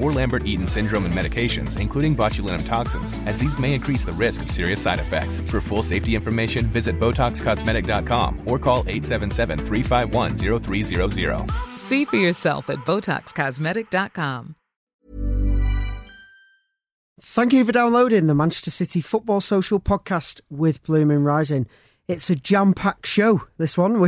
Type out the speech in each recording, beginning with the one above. or Lambert-Eaton syndrome and medications, including botulinum toxins, as these may increase the risk of serious side effects. For full safety information, visit BotoxCosmetic.com or call 877-351-0300. See for yourself at BotoxCosmetic.com. Thank you for downloading the Manchester City Football Social podcast with Blue Moon Rising. It's a jam-packed show, this one.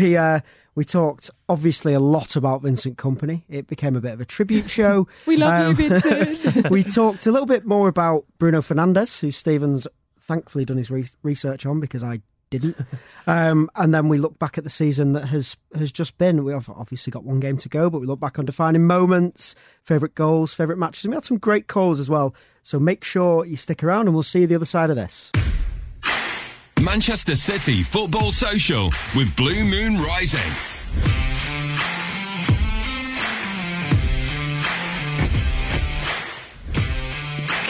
We talked, obviously, a lot about Vincent Kompany. It became a bit of a tribute show. We love you, Vincent. We talked a little bit more about Bruno Fernandes, who Stephen's thankfully done his research on because I didn't. And then we looked back at the season that has just been. We have obviously got one game to go, but we look back on defining moments, favourite goals, favourite matches, and we had some great calls as well. So make sure you stick around and we'll see you the other side of this. Manchester City Football Social with Blue Moon Rising.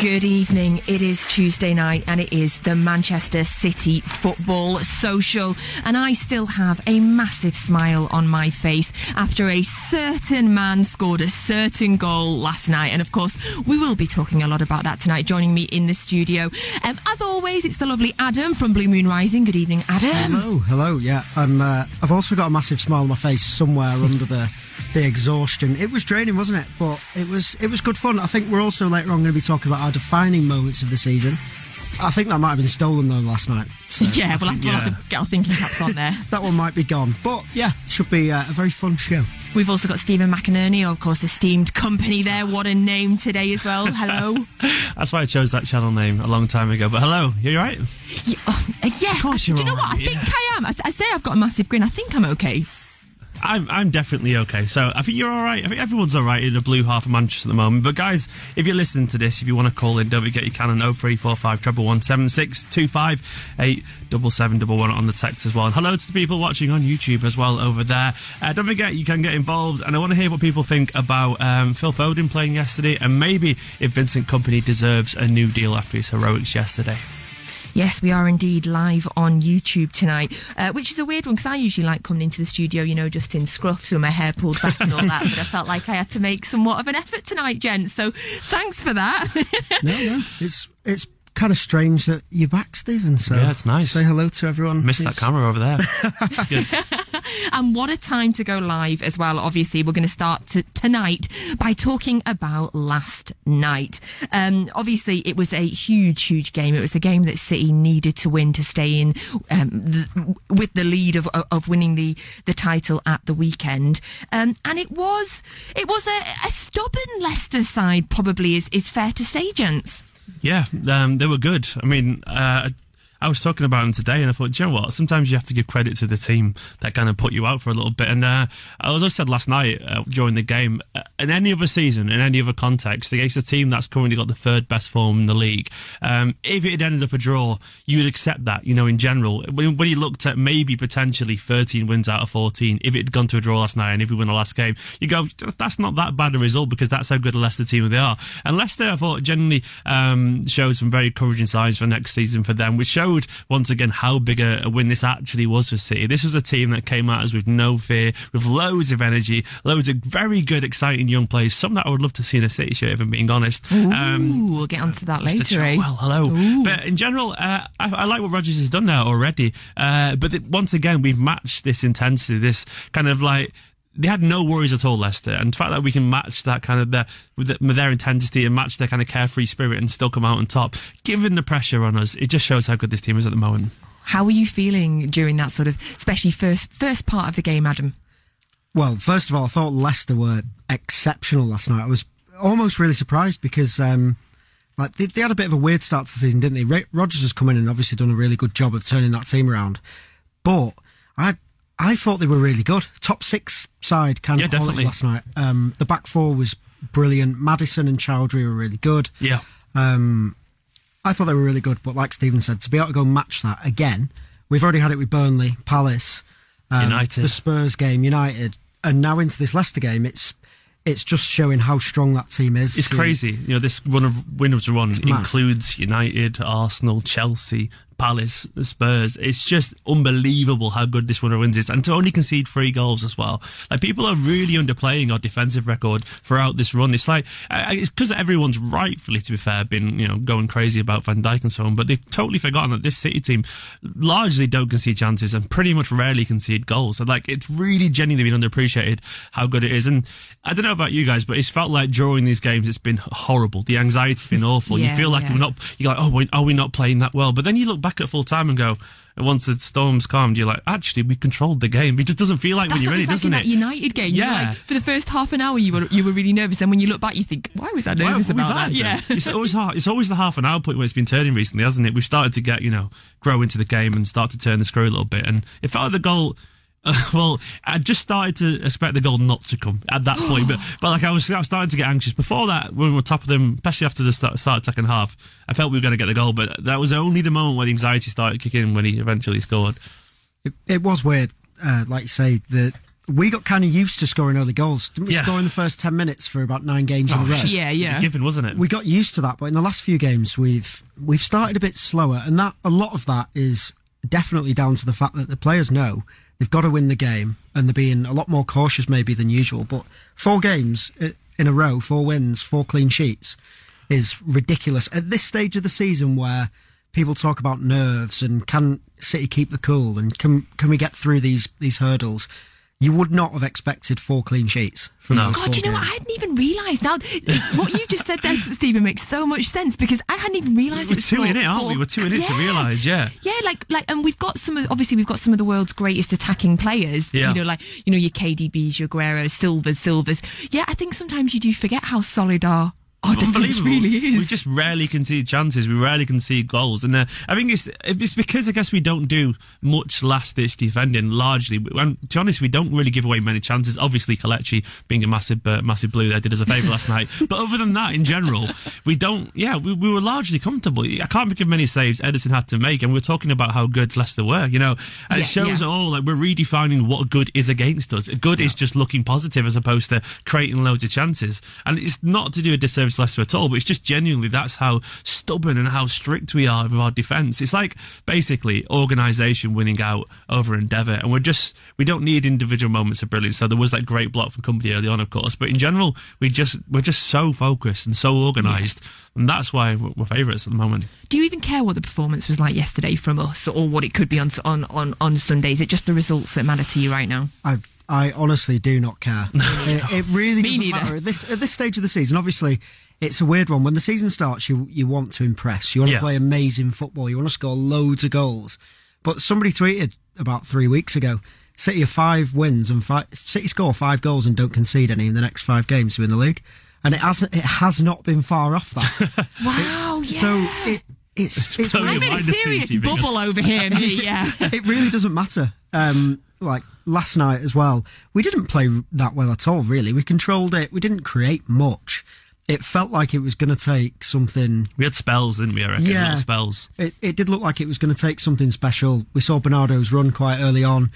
Good evening. It is Tuesday night and it is the Manchester City Football Social, and I still have a massive smile on my face after a certain man scored a certain goal last night, and of course we will be talking a lot about that tonight. Joining me in the studio, as always, it's the lovely Adam from Blue Moon Rising. Good evening, Adam. Hello. Yeah, I've also got a massive smile on my face somewhere under the exhaustion. It was draining, wasn't it? But it was good fun. I think we're also later on going to be talking about our defining moments of the season. I think that might have been stolen though last night. So yeah, we'll have to get our thinking caps on there. That one might be gone, but yeah, should be a very fun show. We've also got Ste McInerney, of course, esteemed company there. What a name today as well. Hello. That's why I chose that channel name a long time ago. But hello, you all right? Yeah, yes. Of course you're all right. Do you know what? I think I am. I say I've got a massive grin. I think I'm okay. I'm definitely okay. So I think you're all right. I think everyone's all right in the blue half of Manchester at the moment. But guys, if you're listening to this, if you want to call in, don't forget you can on 0345 111 7625 87711 on the text as well. And hello to the people watching on YouTube as well over there. Don't forget you can get involved. And I want to hear what people think about Phil Foden playing yesterday, and maybe if Vincent Kompany deserves a new deal after his heroics yesterday. Yes, we are indeed live on YouTube tonight, which is a weird one because I usually like coming into the studio, you know, just in scruffs with my hair pulled back and all that, but I felt like I had to make somewhat of an effort tonight, gents, so thanks for that. No, it's kind of strange that you're back, Stephen, so yeah, it's nice. Say hello to everyone. Missed that camera over there. Good. And what a time to go live as well. Obviously, we're going to start tonight by talking about last night. Obviously, it was a huge game. It was a game that City needed to win to stay in with the lead of winning the title at the weekend. And it was a stubborn Leicester side, probably is fair to say, gents. Yeah, they were good. I mean, I was talking about them today and I thought, do you know what? Sometimes you have to give credit to the team that kind of put you out for a little bit. And as I said last night during the game, in any other season, in any other context, against a team that's currently got the third best form in the league, if it had ended up a draw, you would accept that, you know, in general. When you looked at maybe potentially 13 wins out of 14, if it had gone to a draw last night and if we win the last game, you go, that's not that bad a result because that's how good a Leicester team they are. And Leicester, I thought, generally showed some very encouraging signs for next season for them, which shows showed once again how big a win this actually was for City. This was a team that came at us with no fear, with loads of energy, loads of very good, exciting young players, some that I would love to see in a City shirt, if I'm being honest. Ooh, we'll get onto that later. Well, hello. Ooh. But in general, I like what Rodgers has done there already. But once again, we've matched this intensity, this kind of like... They had no worries at all, Leicester, and the fact that we can match that kind of their intensity and match their kind of carefree spirit and still come out on top, given the pressure on us, it just shows how good this team is at the moment. How were you feeling during that sort of, especially first part of the game, Adam? Well, first of all, I thought Leicester were exceptional last night. I was almost really surprised because they had a bit of a weird start to the season, didn't they? Rodgers has come in and obviously done a really good job of turning that team around, but I thought they were really good. Top six side kind of quality last night. The back four was brilliant. Maddison and Choudhury were really good. Yeah. I thought they were really good, but like Stephen said, to be able to go match that again, we've already had it with Burnley, Palace, United, the Spurs game, United, and now into this Leicester game. It's just showing how strong that team is. It's crazy. You know, this run includes United, Arsenal, Chelsea, Palace, Spurs. It's just unbelievable how good this winner wins is, and to only concede 3 goals as well. Like, people are really underplaying our defensive record throughout this run. It's like, it's because everyone's rightfully, to be fair, been, you know, going crazy about Van Dijk and so on, but they've totally forgotten that this City team largely don't concede chances and pretty much rarely concede goals. So, like, it's really genuinely been underappreciated how good it is. And I don't know about you guys, but it's felt like during these games it's been horrible. The anxiety's been awful. Yeah, you feel like you're like, oh, are we not playing that well? But then you look back at full time and go, once the storm's calmed, you're like, actually, we controlled the game. It just doesn't feel like when you're ready, doesn't it? That's like in that United game. Yeah. Like, for the first half an hour, you were really nervous. And when you look back, you think, why was I nervous about that? Yeah. It's always the half an hour point where it's been turning recently, hasn't it? We've started to get, grow into the game and start to turn the screw a little bit. And it felt like the goal... well, I just started to expect the goal not to come at that point, but like I was starting to get anxious. Before that, when we were top of them, especially after the start second half, I felt we were going to get the goal, but that was only the moment where the anxiety started kicking in when he eventually scored. It was weird, like you say, we got kind of used to scoring early goals. Didn't we score in the first 10 minutes for about 9 games in a row? Yeah. Given, wasn't it? We got used to that, but in the last few games, we've started a bit slower, and that a lot of that is definitely down to the fact that the players know they've got to win the game, and they're being a lot more cautious maybe than usual. But 4 games in a row, 4 wins, 4 clean sheets is ridiculous. At this stage of the season where people talk about nerves and can City keep the cool and can we get through these hurdles, you would not have expected 4 clean sheets from those 4 games. God, you know what? I hadn't even realised. Now, what you just said there, Stephen, makes so much sense because I hadn't even realised it was 4. We're 2 in it, aren't we? We're 2 in it to realise, yeah. Yeah, like, and we've got some of the world's greatest attacking players. Yeah. Your KDBs, your Aguero, Silvas. Yeah, I think sometimes you do forget how solid our defence really is. We just rarely concede chances. We rarely concede goals. And I think it's because, I guess, we don't do much last-ditch defending, largely. And to be honest, we don't really give away many chances. Obviously, Kelechi being a massive blue there did us a favour last night. But other than that, in general, we were largely comfortable. I can't think of many saves Ederson had to make, and we're talking about how good Leicester were, And it shows it all. Like, we're redefining what good is against us. Good is just looking positive as opposed to creating loads of chances. And it's not to do a disservice Leicester at all, but it's just genuinely that's how stubborn and how strict we are with our defence. It's like basically organisation winning out over endeavour, and we don't need individual moments of brilliance. So there was that great block from Kompany early on, of course, but in general we're just so focused and so organised, and that's why we're favourites at the moment. Do you even care what the performance was like yesterday from us, or what it could be on Sunday? Is it just the results that matter to you right now? I honestly do not care. It really doesn't matter. At this stage of the season, obviously, it's a weird one. When the season starts, you want to impress. You want to play amazing football. You want to score loads of goals. But somebody tweeted about 3 weeks ago, City have 5 wins and City score 5 goals and don't concede any in the next 5 games to win the league. And it has not been far off that. Wow, So it's I'm in a serious bubble over here, me, It really doesn't matter. Like last night as well, we didn't play that well at all, really. We controlled it. We didn't create much. It felt like it was going to take something. We had spells, didn't we, I reckon? Yeah. Little spells. It did look like it was going to take something special. We saw Bernardo's run quite early on.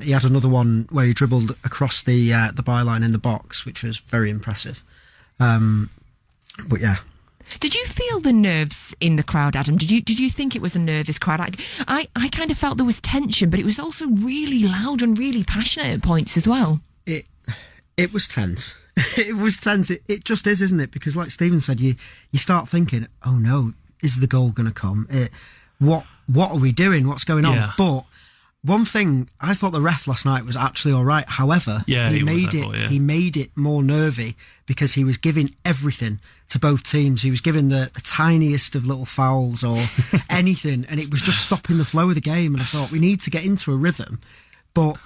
He had another one where he dribbled across the byline in the box, which was very impressive. But yeah. Did you feel the nerves in the crowd, Adam? Did you think it was a nervous crowd? I kind of felt there was tension, but it was also really loud and really passionate at points as well. It was tense. It was tense. It just is, isn't it? Because like Stephen said, you start thinking, oh no, is the goal going to come? What are we doing? What's going on? Yeah. But one thing, I thought the ref last night was actually all right. However, he made it more nervy because he was giving everything to both teams. He was giving the tiniest of little fouls or anything, and it was just stopping the flow of the game. And I thought, we need to get into a rhythm. But...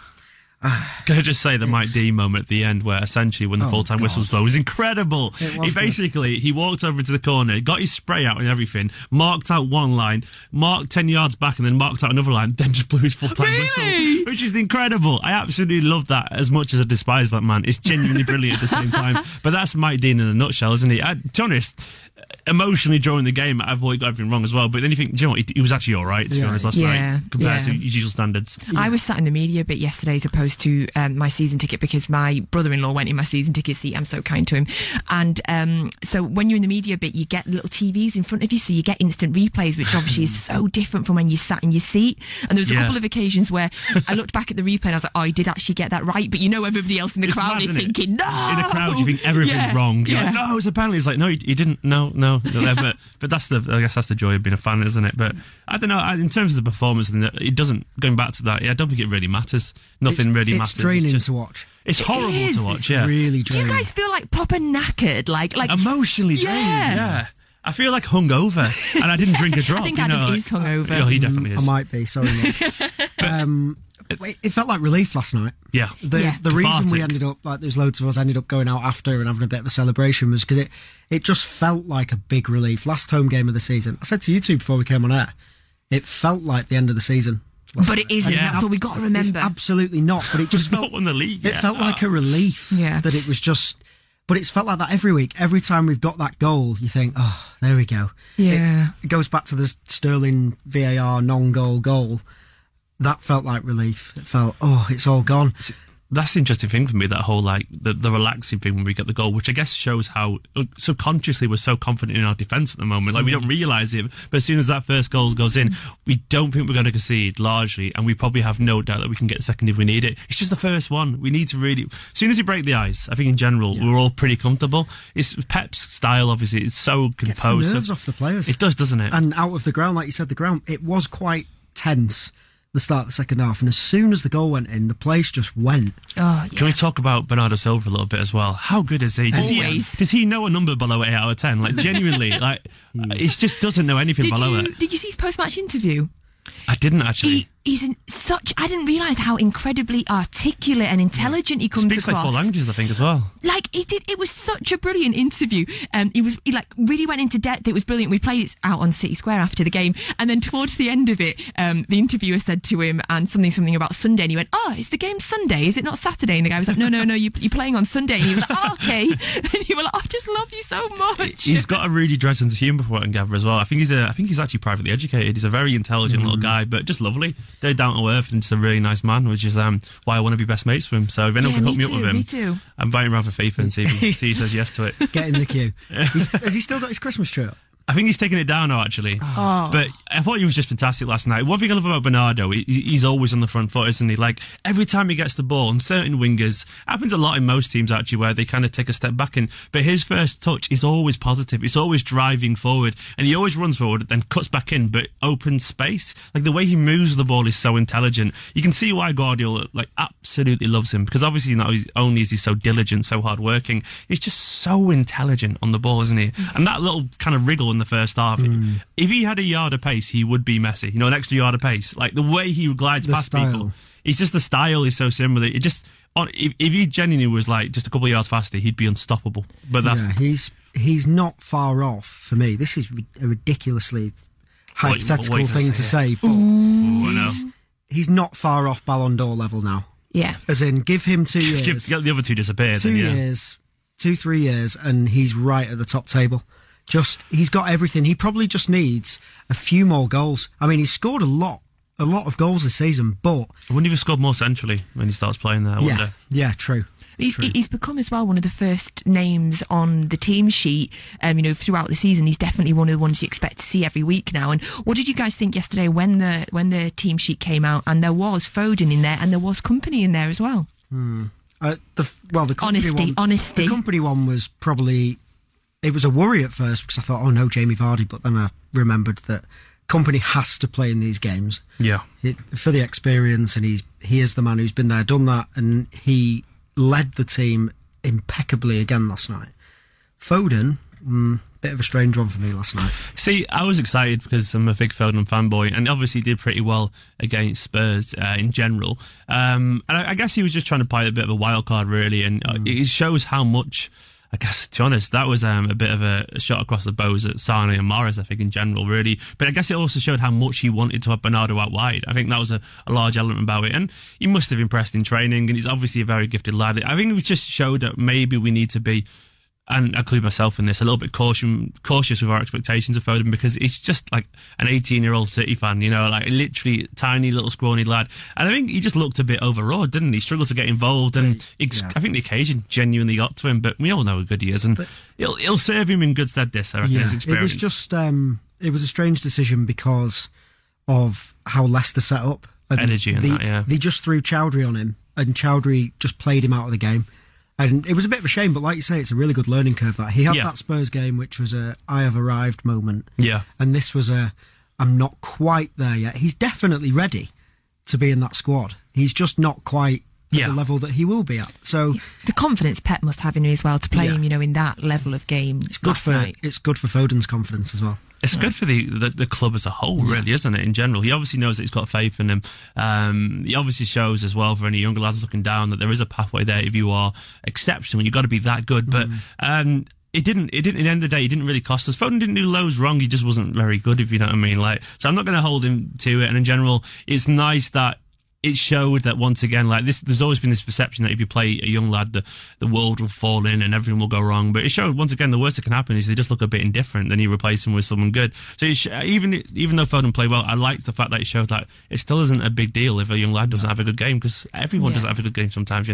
can I just say the Mike Dean moment at the end where essentially when the full-time whistle blow was incredible. He walked over to the corner, got his spray out and everything, marked out one line, marked 10 yards back and then marked out another line, then just blew his full-time whistle, which is incredible. I absolutely love that as much as I despise that man. It's genuinely brilliant at the same time. But that's Mike Dean in a nutshell, isn't he? To be honest, emotionally during the game, I've always got everything wrong as well. But then you think, do you know what? He was actually all right, to be honest, last night compared to his usual standards. Yeah. I was sat in the media a bit yesterday as opposed to my season ticket because my brother-in-law went in my season ticket seat. I'm so kind to him. And so when you're in the media bit, you get little TVs in front of you, so you get instant replays, which obviously is so different from when you sat in your seat. And there was a couple of occasions where I looked back at the replay and I was like, oh, I did actually get that right. But you know everybody else in the crowd is thinking, no! In the crowd, you think everything's wrong. You're like, no, it's apparently. It's like, no, you didn't. No. But that's I guess that's the joy of being a fan, isn't it? But I don't know, in terms of the performance, it doesn't, going back to that, I don't think it really matters. Nothing really matters. It's draining to watch. It's horrible to watch, yeah. It's really draining. Do you guys feel like proper knackered? Like emotionally drained, yeah. I feel like hungover, and I didn't drink a drop. I think Adam is hungover. Oh, he definitely is. I might be, sorry. It felt like relief last night. Yeah. The reason we ended up, like there's loads of us ended up going out after and having a bit of a celebration was because it just felt like a big relief. Last home game of the season. I said to you two before we came on air, it felt like the end of the season. But it isn't. That's what we got to remember. Absolutely not. But it just felt won the league. It felt like a relief that it was just... But it's felt like that every week. Every time we've got that goal, you think, oh, there we go. Yeah. It goes back to the Sterling VAR non-goal goal. That felt like relief. It felt, oh, it's all gone. That's the interesting thing for me, that whole, like, the relaxing thing when we get the goal, which I guess shows how subconsciously we're so confident in our defence at the moment. Like, we don't realise it, but as soon as that first goal goes in, we don't think we're going to concede, largely, and we probably have no doubt that we can get the second if we need it. It's just the first one. We need to really... As soon as you break the ice, I think in general, we're all pretty comfortable. It's Pep's style, obviously. It's so composed. Gets the nerves off the players. It does, doesn't it? And out of the ground, like you said, the ground, it was quite tense. The start of the second half, and as soon as the goal went in, the place just went. Oh, yeah. Can we talk about Bernardo Silva a little bit as well? How good is he? Does he know a number below 8 out of 10? Like genuinely, like he just doesn't know anything below it. Did you see his post-match interview? I didn't actually. I didn't realise how incredibly articulate and intelligent he comes across. Speaks like 4 languages, I think, as well. Like he did. It was such a brilliant interview. He like really went into depth. It was brilliant. We played it out on City Square after the game, and then towards the end of it, the interviewer said to him and something about Sunday, and he went, "Oh, is the game Sunday? Is it not Saturday?" And the guy was like, "No, you're playing on Sunday." And he was like, "Oh, okay." And you were like, "I just love you so much." He's got a really dry sense of humour for what I gather as well. I think he's actually privately educated. He's a very intelligent little guy, but just lovely. They're down to earth and it's a really nice man, which is why I want to be best mates with him. So if anyone can hook me up with him, I'm inviting him around for FIFA and see he says yes to it. Get in the queue. Has he still got his Christmas tree up? I think he's taking it down now, actually. Oh. But I thought he was just fantastic last night. One thing I love about Bernardo, he's always on the front foot, isn't he? Like, every time he gets the ball, and certain wingers, happens a lot in most teams, actually, where they kind of take a step back in. But his first touch is always positive. It's always driving forward. And he always runs forward, then cuts back in, but open space. Like, the way he moves the ball is so intelligent. You can see why Guardiola, like, absolutely loves him. Because obviously, not only is he so diligent, so hard-working, he's just so intelligent on the ball, isn't he? And that little kind of wriggle in the first half, if he had a yard of pace, he would be Messi, an extra yard of pace. Like the way he glides past people, it's just the style is so similar. It just, if he genuinely was like just a couple of yards faster, he'd be unstoppable. But that's he's not far off for me. This is a ridiculously hypothetical thing to say, but he's not far off Ballon d'Or level now. Yeah, as in give him 2 years, the other two disappeared. 2 years, 2-3 years, and he's right at the top table. He's got everything. He probably just needs a few more goals. I mean, he's scored a lot a lot of goals this season, but... I wonder if he scored more centrally when he starts playing there, I wonder. Yeah, true. He's become as well one of the first names on the team sheet, throughout the season. He's definitely one of the ones you expect to see every week now. And what did you guys think yesterday when the team sheet came out and there was Foden in there and there was Kompany in there as well? The Honesty. The Kompany one was probably... It was a worry at first because I thought, oh no, Jamie Vardy. But then I remembered that Kompany has to play in these games. Yeah. For the experience, and he is the man who's been there, done that, and he led the team impeccably again last night. Foden, bit of a strange one for me last night. See, I was excited because I'm a big Foden fanboy, and obviously did pretty well against Spurs in general. And I guess he was just trying to play a bit of a wild card, really, and it shows how much... I guess, to be honest, that was a bit of a shot across the bows at Sané and Mahrez, I think, in general, really. But I guess it also showed how much he wanted to have Bernardo out wide. I think that was a large element about it. And he must have impressed in training, and he's obviously a very gifted lad. I think it was just showed that maybe we need to be, and I include myself in this, a little bit cautious with our expectations of Foden, because it's just like an 18-year-old City fan, like literally tiny little scrawny lad. And I think he just looked a bit overawed, didn't he? Struggled to get involved, and I think the occasion genuinely got to him, but we all know how good he is, and it'll serve him in good stead this, I reckon, his experience. It was just, it was a strange decision because of how Leicester set up. And energy and They just threw Choudhury on him, and Choudhury just played him out of the game. And it was a bit of a shame, but like you say, it's a really good learning curve that. He had that Spurs game, which was a I have arrived moment. Yeah. And this was a I'm not quite there yet. He's definitely ready to be in that squad. He's just not quite at the level that he will be at. So the confidence Pep must have in him as well to play him, in that level of game. It's good It's good for Foden's confidence as well. It's good for the club as a whole, really, isn't it, in general? He obviously knows that he's got faith in him. He obviously shows as well, for any younger lads looking down, that there is a pathway there if you are exceptional. You've got to be that good. But it didn't, at the end of the day, it didn't really cost us. Foden didn't do loads wrong. He just wasn't very good, if you know what I mean. So I'm not going to hold him to it. And in general, it's nice that it showed that once again, there's always been this perception that if you play a young lad, the world will fall in and everything will go wrong. But it showed once again the worst that can happen is they just look a bit indifferent, then you replace them with someone good. So even though Foden played well, I liked the fact that it showed that it still isn't a big deal if a young lad doesn't have a good game, because everyone doesn't have a good game sometimes,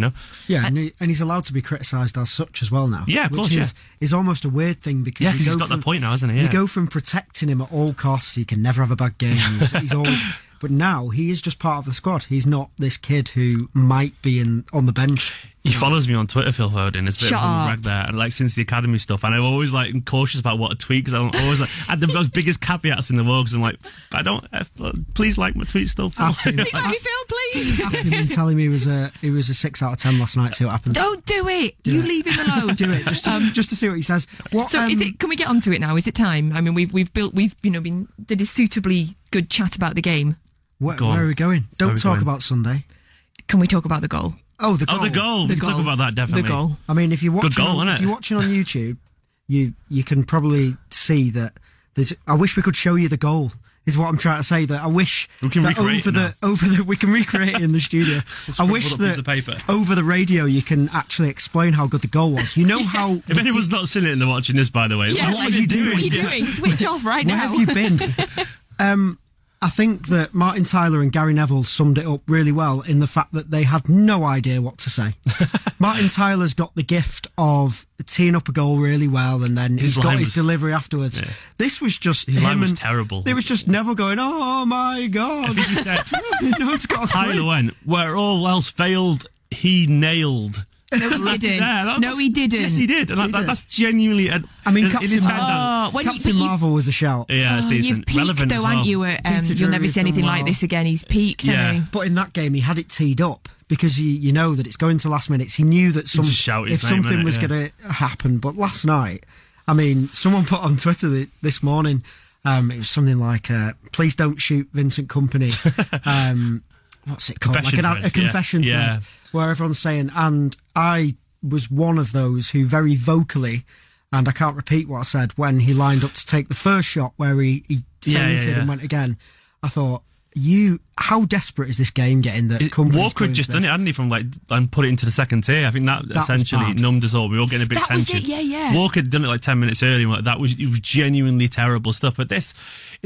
Yeah, and he's allowed to be criticised as such as well now. Yeah, of course. Is almost a weird thing because he's got that point now, hasn't he? Yeah. You go from protecting him at all costs, he can never have a bad game. He's always. But now he is just part of the squad. He's not this kid who might be on the bench. He follows me on Twitter, Phil Foden. It's a bit of a rag there. And since the academy stuff, and I'm always am cautious about what to tweet, because I'm always I had the most biggest caveats in the world, because I'm please like my tweet still. Happy Phil, please. After him telling me he was a 6 out of 10 last night. See what happens. Don't do it. Do you it. Leave him alone. Do it just to see what he says. Can we get onto it now? Is it time? I mean, we've been suitably good chat about the game. Where are we going? Don't talk about Sunday. Can we talk about the goal? Oh, the goal. We can talk about that, definitely. The goal. I mean, if you're watching, on YouTube, you can probably see that there's... I wish we could show you the goal, is what I'm trying to say. That I wish we can recreate we can recreate it in the studio. I wish that over the radio you can actually explain how good the goal was. How... If anyone's not seen it and they're watching this, by the way, what are you doing? What are you doing? Switch off right now. Where have you been? I think that Martin Tyler and Gary Neville summed it up really well in the fact that they had no idea what to say. Martin Tyler's got the gift of teeing up a goal really well, and then he's got his delivery afterwards. Yeah. This was just... His line was terrible. There was just Neville going, oh my God. I think he said, Tyler went, where all else failed, he nailed. No, he didn't. Yes, he did. And that's genuinely... Captain Marvel was a shout. Yeah, it's decent. You've peaked, relevant though, as well, aren't you? You'll never see anything like this again. He's peaked, hasn't he? But in that game, he had it teed up because you know that it's going to last minutes. He knew that something was going to happen. But last night, I mean, someone put on Twitter this morning, it was something like, please don't shoot Vincent Kompany. What's it called? A confession thread where everyone's saying, and I was one of those who very vocally, and I can't repeat what I said, when he lined up to take the first shot where he fainted and went again. I thought, How desperate is this game getting that? Walker had just done it, hadn't he? From and put it into the second tier. I think that essentially numbed us all. We were all getting a bit tension. Was it? Yeah. Walker had done it 10 minutes earlier. It was genuinely terrible stuff. But this,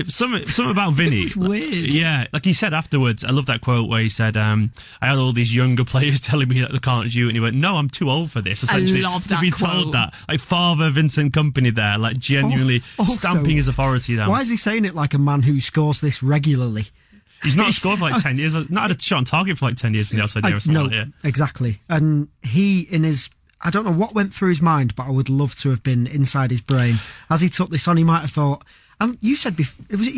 something about Vinny. It was weird. Yeah, he said afterwards. I love that quote where he said, "I had all these younger players telling me that they can't do it," and he went, "No, I'm too old for this." Essentially, I love that to be quote. Told that, Father Vincent Kompany there, genuinely stamping his authority down. Why is he saying it like a man who scores this regularly? He's not scored for 10 years. Not had a shot on target for 10 years from the outside there or something like that. Exactly. And he, I don't know what went through his mind, but I would love to have been inside his brain. As he took this on, he might have thought, and you said before,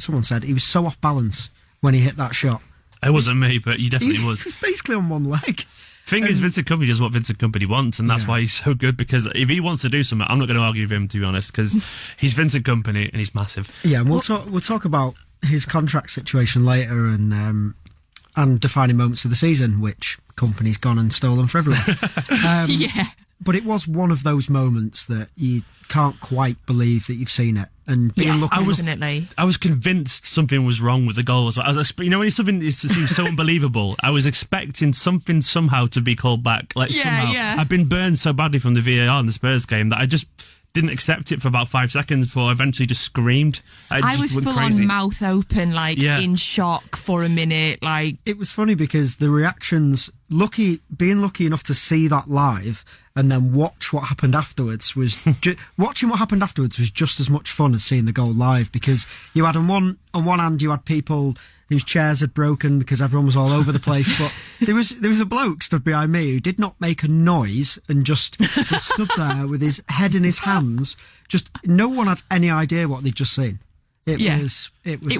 someone said he was so off balance when he hit that shot. It wasn't me, but he definitely was. He was basically on one leg. Thing is, Vincent Kompany does what Vincent Kompany wants, and that's why he's so good, because if he wants to do something, I'm not going to argue with him, to be honest, because he's Vincent Kompany and he's massive. Yeah, and we'll talk about his contract situation later and defining moments of the season, which Kompany's gone and stolen for everyone. But it was one of those moments that you can't quite believe that you've seen it. And I was convinced something was wrong with the goal as well. When something seems so unbelievable, I was expecting something somehow to be called back. I've been burned so badly from the VAR in the Spurs game that I just didn't accept it for about 5 seconds before I eventually just screamed. I was full on mouth open, in shock for a minute. It was funny because the reactions, being lucky enough to see that live and then watch what happened afterwards was watching what happened afterwards was just as much fun as seeing the goal live, because you had on one hand you had people whose chairs had broken because everyone was all over the place, but there was a bloke stood behind me who did not make a noise and just stood there with his head in his hands. Just no one had any idea what they'd just seen. It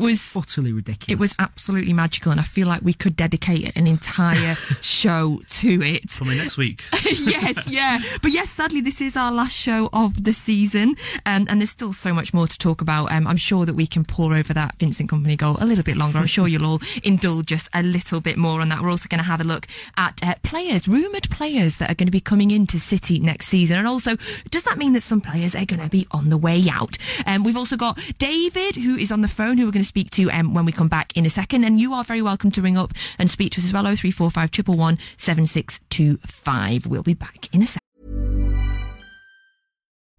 was utterly ridiculous. It was absolutely magical, and I feel like we could dedicate an entire show to it. Coming next week. But yes, sadly, this is our last show of the season, and there's still so much more to talk about. I'm sure that we can pore over that Vincent Kompany goal a little bit longer. I'm sure you'll all indulge us a little bit more on that. We're also going to have a look at rumoured players that are going to be coming into City next season, and also, does that mean that some players are going to be on the way out? We've also got David, who is on the phone, who we're going to speak to when we come back in a second. And you are very welcome to ring up and speak to us as well. 0345 111 7625. We'll be back in a second.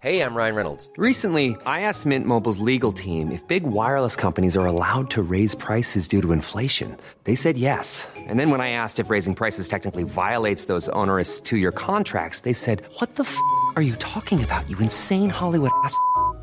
Hey, I'm Ryan Reynolds. Recently, I asked Mint Mobile's legal team if big wireless companies are allowed to raise prices due to inflation. They said yes. And then when I asked if raising prices technically violates those onerous 2-year contracts, they said, "What the f*** are you talking about, you insane Hollywood ass?"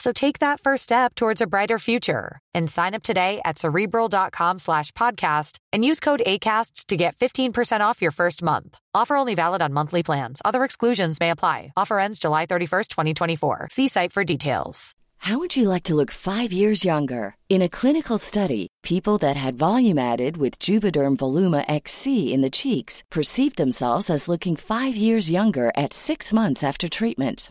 So take that first step towards a brighter future and sign up today at Cerebral.com/podcast and use code ACAST to get 15% off your first month. Offer only valid on monthly plans. Other exclusions may apply. Offer ends July 31st, 2024. See site for details. How would you like to look 5 years younger? In a clinical study, people that had volume added with Juvederm Voluma XC in the cheeks perceived themselves as looking 5 years younger at 6 months after treatment.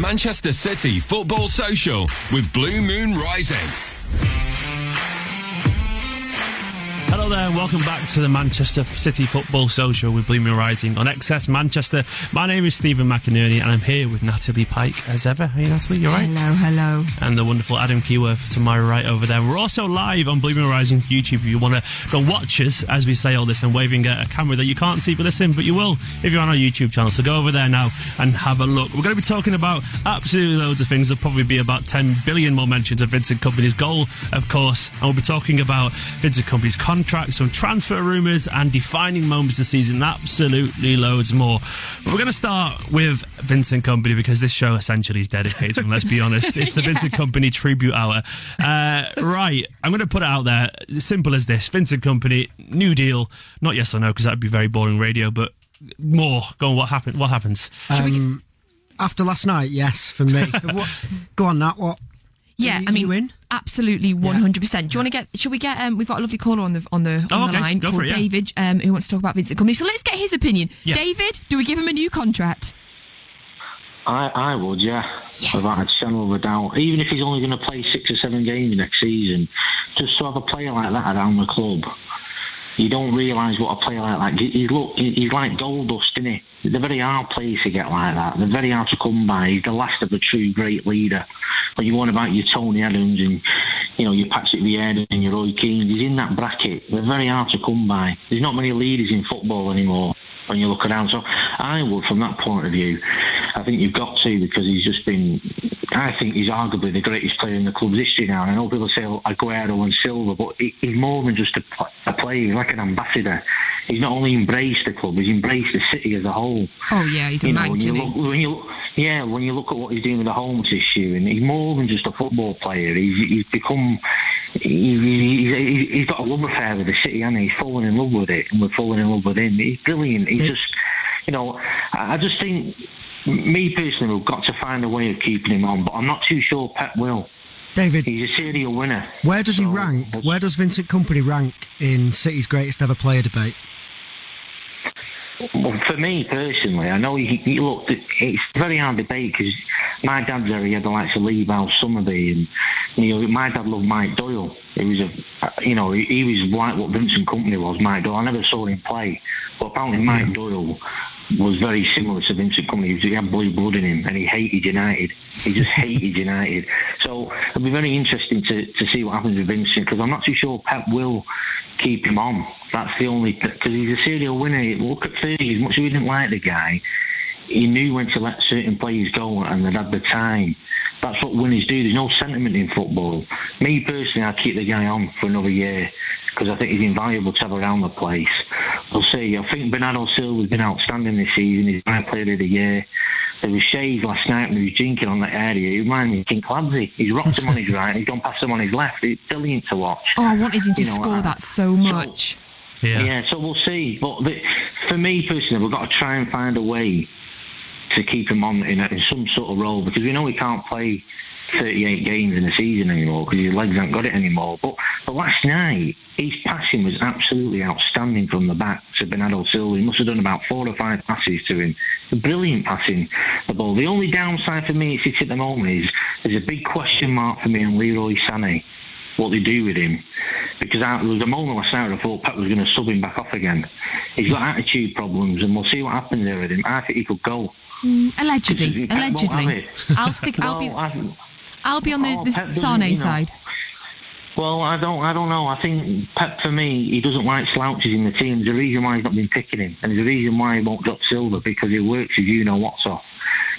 Manchester City Football Social with Blue Moon Rising. Hello there and welcome back to the Manchester City Football Social with Blue Moon Rising on XS Manchester. My name is Ste McInerney and I'm here with Natalie Pike as ever. Hey Natalie, you alright? Hello. And the wonderful Adam Keyworth to my right over there. We're also live on Blue Moon Rising YouTube if you want to go watch us as we say all this. I'm waving at a camera that you can't see but listen, but you will if you're on our YouTube channel. So go over there now and have a look. We're going to be talking about absolutely loads of things. There'll probably be about 10 billion more mentions of Vincent Kompany's goal, of course. And we'll be talking about Vincent Kompany's contract, some transfer rumours and defining moments this season, absolutely loads more. But we're going to start with Vincent Kompany because this show essentially is dedicated to him, let's be honest. It's the Vincent Kompany tribute hour. Right, I'm going to put it out there, simple as this. Vincent Kompany, new deal, not yes or no because that would be very boring radio, but more. Go on, what happens? After last night, yes, for me. Go on, Nat, what? Yeah, I mean, win? Absolutely 100%. Yeah. Do you want to get, should we get, we've got a lovely caller on the line called David, who wants to talk about Vincent Kompany. So let's get his opinion. Yeah. David, do we give him a new contract? I would, yeah. Yes. Without a shadow of a doubt. Even if he's only going to play 6 or 7 games next season, just to have a player like that around the club, you don't realise what a player like that, he's like gold dust, isn't he? They're very hard players to get like that. They're very hard to come by. He's the last of a true great leader. But you want about your Tony Adams and, you know, your Patrick Vieira and your Roy Keane. He's in that bracket. They're very hard to come by. There's not many leaders in football anymore when you look around. So I would, from that point of view, I think you've got to, because he's just been, I think he's arguably the greatest player in the club's history now. And I know people say Aguero and Silva, but he's more than just a player. He's like an ambassador. He's not only embraced the club, he's embraced the city as a whole. Oh, yeah, he's a man, isn't he? Yeah, when you look at what he's doing with the homeless issue, and he's more than just a football player. He's become... He's got a love affair with the city, hasn't he? He's fallen in love with it, and we're falling in love with him. He's brilliant. He's just... You know, I just think... Me personally, we've got to find a way of keeping him on, but I'm not too sure Pep will. David, he's a serial winner. Where does he rank? Where does Vincent Kompany rank in City's greatest ever player debate? Well, for me personally, I know look, it's a very hard debate because my dad's area had the likes of Lee Bow Summerby, and you know, my dad loved Mike Doyle. He was he was like what Vincent Kompany was. Mike Doyle, I never saw him play, but apparently Mike Doyle was very similar to Vincent Kompany. He had blue blood in him and he hated United. He just hated United. So it'll be very interesting to see what happens with Vincent, because I'm not too sure Pep will keep him on. That's the only... Because he's a serial winner. Look at 30, as much as we didn't like the guy, he knew when to let certain players go and they'd had the time. That's what winners do. There's no sentiment in football. Me personally, I'd keep the guy on for another year, because I think he's invaluable to have around the place. We'll see. I think Bernardo Silva has been outstanding this season. He's my player of the year. There was shades last night when he was jinking on that area. He reminded me of King Clancy. He's rocked him on his right and he's gone past him on his left. It's brilliant to watch. Oh, I wanted him to score that so much. So we'll see. But for me personally, we've got to try and find a way to keep him on in some sort of role, because we know he can't play 38 games in a season anymore because his legs haven't got it anymore. But last night, his passing was absolutely outstanding from the back to Bernardo Silva. He must have done about 4 or 5 passes to him. Brilliant passing the ball. The only downside for me at the moment is there's a big question mark for me on Leroy Sané, what they do with him. Because there was a moment last night I thought Pep was going to sub him back off again. He's got attitude problems and we'll see what happens there with him. I think he could go. Allegedly. I'll be on the Sané side. Well, I don't know. I think Pep, for me, he doesn't like slouches in the team. There's a reason why he's not been picking him, and there's a reason why he won't drop Silva, because he works as you know what's off.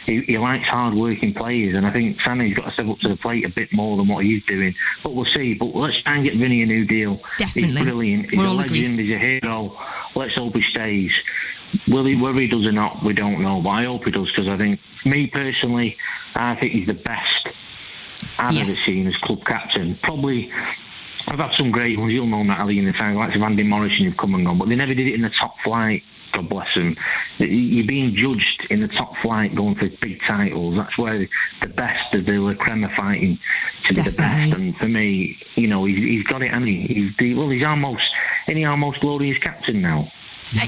He likes hard-working players, and I think Sané's got to step up to the plate a bit more than what he's doing. But we'll see. But let's try and get Vinny a new deal. Definitely. He's brilliant. He's a legend. He's a hero. Let's hope he stays. Whether he does or not, we don't know. But I hope he does, because I think, me personally, I think he's the best I've ever seen as club captain. Probably, I've had some great ones. You'll know Natalie in the time, like Andy Morrison, who've come and gone, but they never did it in the top flight. God bless them. You're being judged in the top flight, going for big titles. That's where the best of the creme are fighting to be the best. And for me, you know, he's got it, and he's almost glorious captain now.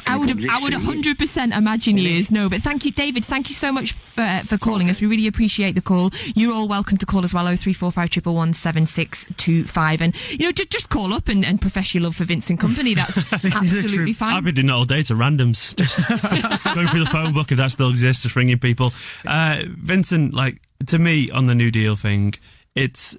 I would 100% imagine he is. No, but thank you, David. Thank you so much for calling us. We really appreciate the call. You're all welcome to call as well. 03451117625. And you know, just call up and profess your love for Vincent Kompany. That's absolutely fine. I've been doing it all day to randoms. Just going through the phone book if that still exists, just ringing people. Vincent, like to me on the New Deal thing, it's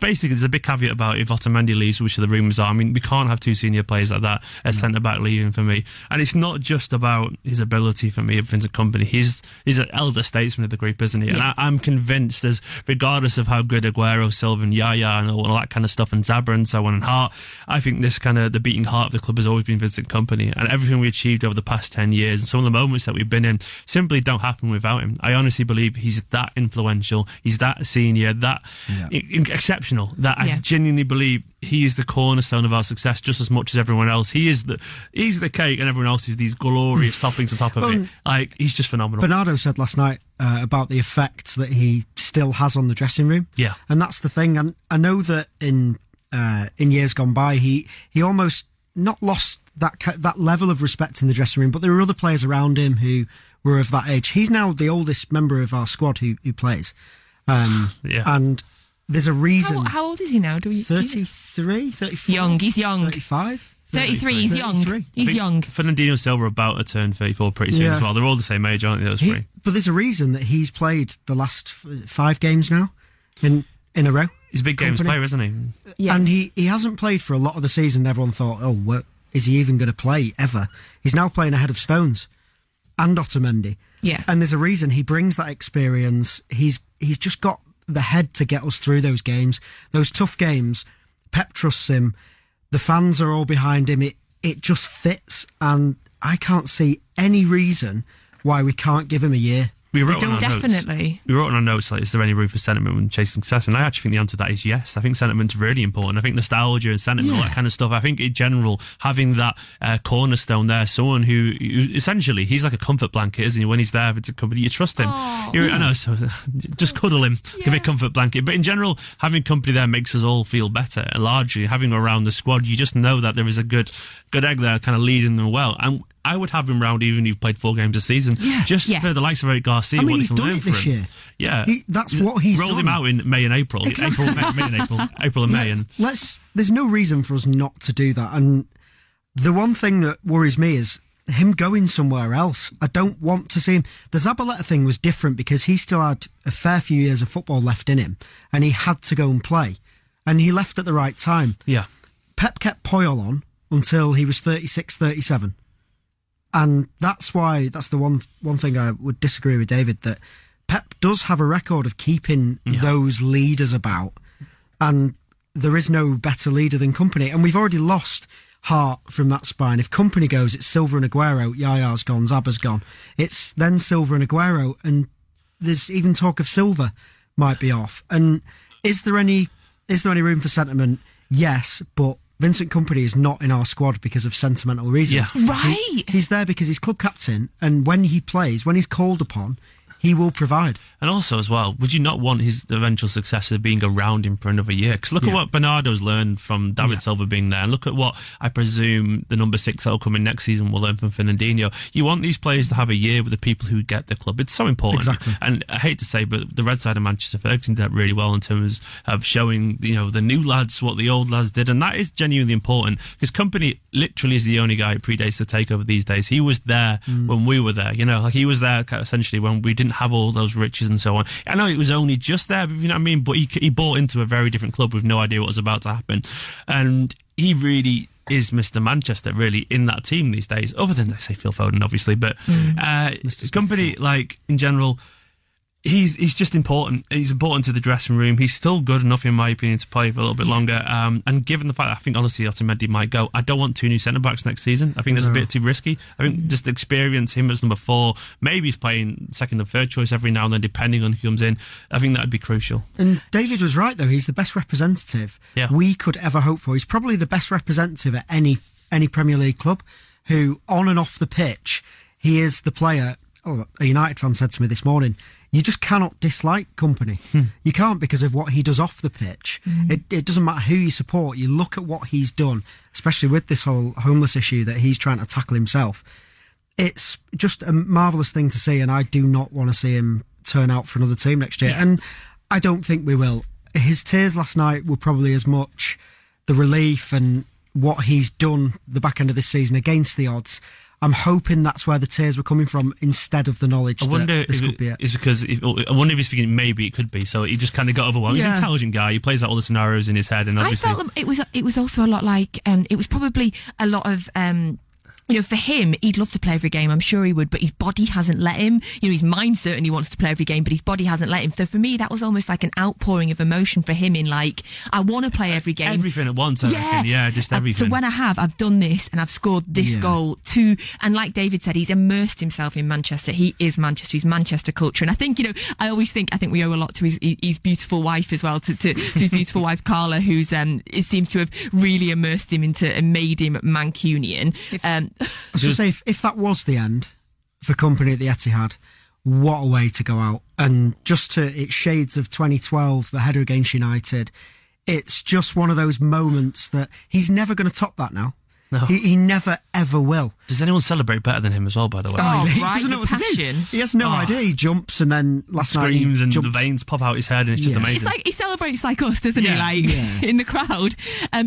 basically, there's a big caveat about if Otamendi leaves, which the rumours are. I mean, we can't have two senior players like that, a centre-back leaving for me. And it's not just about his ability for me at Vincent Kompany. He's an elder statesman of the group, isn't he? Yeah. And I'm convinced, as regardless of how good Aguero, Silva and Yaya and all that kind of stuff, and Zabra and so on and Hart, I think this kind of, the beating heart of the club has always been Vincent Kompany. And everything we achieved over the past 10 years and some of the moments that we've been in simply don't happen without him. I honestly believe he's that influential, he's that senior, that... Yeah. Exceptional, that I genuinely believe he is the cornerstone of our success just as much as everyone else. He's the cake, and everyone else is these glorious toppings on top of it. Like, he's just phenomenal. Bernardo said last night about the effect that he still has on the dressing room. Yeah, and that's the thing. And I know that in years gone by, he almost not lost that level of respect in the dressing room. But there were other players around him who were of that age. He's now the oldest member of our squad who plays. And. There's a reason. How old is he now? 33, 34. Young, he's young. 35? 33, he's young. He's young. Fernandinho, Silva about to turn 34 pretty soon as well. They're all the same age, aren't they, those three? But there's a reason that he's played the last 5 games now in a row. He's a big games player, isn't he? Yeah. And he hasn't played for a lot of the season. Everyone thought, is he even going to play ever? He's now playing ahead of Stones and Otamendi. Yeah. And there's a reason he brings that experience. He's just got the head to get us through those games, those tough games. Pep trusts him. The fans are all behind him. It just fits, and I can't see any reason why we can't give him a year. We wrote on our notes, like, is there any room for sentiment when chasing success? And I actually think the answer to that is yes. I think sentiment's really important. I think nostalgia and sentiment, all that kind of stuff. I think in general, having that cornerstone there, someone who essentially, he's like a comfort blanket, isn't he? When he's there, it's a company, you trust him. I know, so just cuddle him, give it a comfort blanket. But in general, having company there makes us all feel better. And largely, having him around the squad, you just know that there is a good egg there, kind of leading them well. And I would have him round even if he played 4 games a season. Yeah, just for the likes of Eric Garcia. I mean, he's done it this year. Yeah. That's what he's done. Rolled him out in May and April. Exactly. April and May. And there's no reason for us not to do that. And the one thing that worries me is him going somewhere else. I don't want to see him. The Zabaleta thing was different because he still had a fair few years of football left in him and he had to go and play. And he left at the right time. Yeah. Pep kept Puyol on until he was 36, 37. And that's the one thing I would disagree with David, that Pep does have a record of keeping those leaders about, and there is no better leader than Kompany. And we've already lost Hart from that spine. If Kompany goes, it's Silva and Aguero. Yaya's gone, Zaba's gone. It's then Silva and Aguero, and there's even talk of Silva might be off. And is there any room for sentiment? Yes, but Vincent Kompany is not in our squad because of sentimental reasons. Yeah. Right. He's there because he's club captain, and when he plays, when he's called upon, he will provide. And also as well, would you not want his eventual successor being around him for another year? Because look at what Bernardo's learned from David Silva being there, and look at what I presume the number 6 that'll come in next season will learn from Fernandinho. You want these players to have a year with the people who get the club. It's so important. Exactly. And I hate to say, but the red side of Manchester, Ferguson did that really well in terms of showing, you know, the new lads what the old lads did, and that is genuinely important, because Kompany literally is the only guy who predates the takeover these days. He was there when we were there, you know, like he was there essentially when we didn't have all those riches and so on. I know it was only just there, you know what I mean, but he bought into a very different club with no idea what was about to happen, and he really is Mr. Manchester really in that team these days, other than, I say, Phil Foden obviously, but Kompany, like in general, He's just important. He's important to the dressing room. He's still good enough, in my opinion, to play for a little bit longer. And given the fact that I think, honestly, Otamendi might go, I don't want two new centre-backs next season. I think that's a bit too risky. I think just experience him as number four. Maybe he's playing second and third choice every now and then, depending on who comes in. I think that would be crucial. And David was right, though. He's the best representative we could ever hope for. He's probably the best representative at any Premier League club who, on and off the pitch, he is the player. Oh, a United fan said to me this morning, you just cannot dislike Kompany. You can't, because of what he does off the pitch. It doesn't matter who you support. You look at what he's done, especially with this whole homeless issue that he's trying to tackle himself. It's just a marvellous thing to see, and I do not want to see him turn out for another team next year. And I don't think we will. His tears last night were probably as much the relief and what he's done the back end of this season against the odds. I'm hoping that's where the tears were coming from instead of the knowledge that this could be it. It's because I wonder if he's thinking maybe it could be, so he just kind of got overwhelmed. He's an intelligent guy. He plays out all the scenarios in his head, and obviously I felt it was also a lot like it was probably a lot of you know, for him, he'd love to play every game. I'm sure he would, but his body hasn't let him. You know, his mind certainly wants to play every game, but his body hasn't let him. So for me, that was almost like an outpouring of emotion for him in, like, I want to play every game. Everything at once, I reckon. Yeah, just everything. So when I've done this and I've scored this goal too. And like David said, he's immersed himself in Manchester. He is Manchester. He's Manchester culture. And I think, you know, I think we owe a lot to his beautiful wife as well, to his beautiful wife, Carla, who's it seems to have really immersed him into and made him Mancunian. I was going to say, if that was the end for Kompany at the Etihad, what a way to go out. And just to, it's shades of 2012, the header against United. It's just one of those moments that he's never going to top that now. No. He never, ever will. Does anyone celebrate better than him as well, by the way? Oh, he doesn't know what to do. He has no idea. He jumps and then last night he screams and the veins pop out his head, and it's just amazing. It's like, he celebrates like us, doesn't he? Like in the crowd.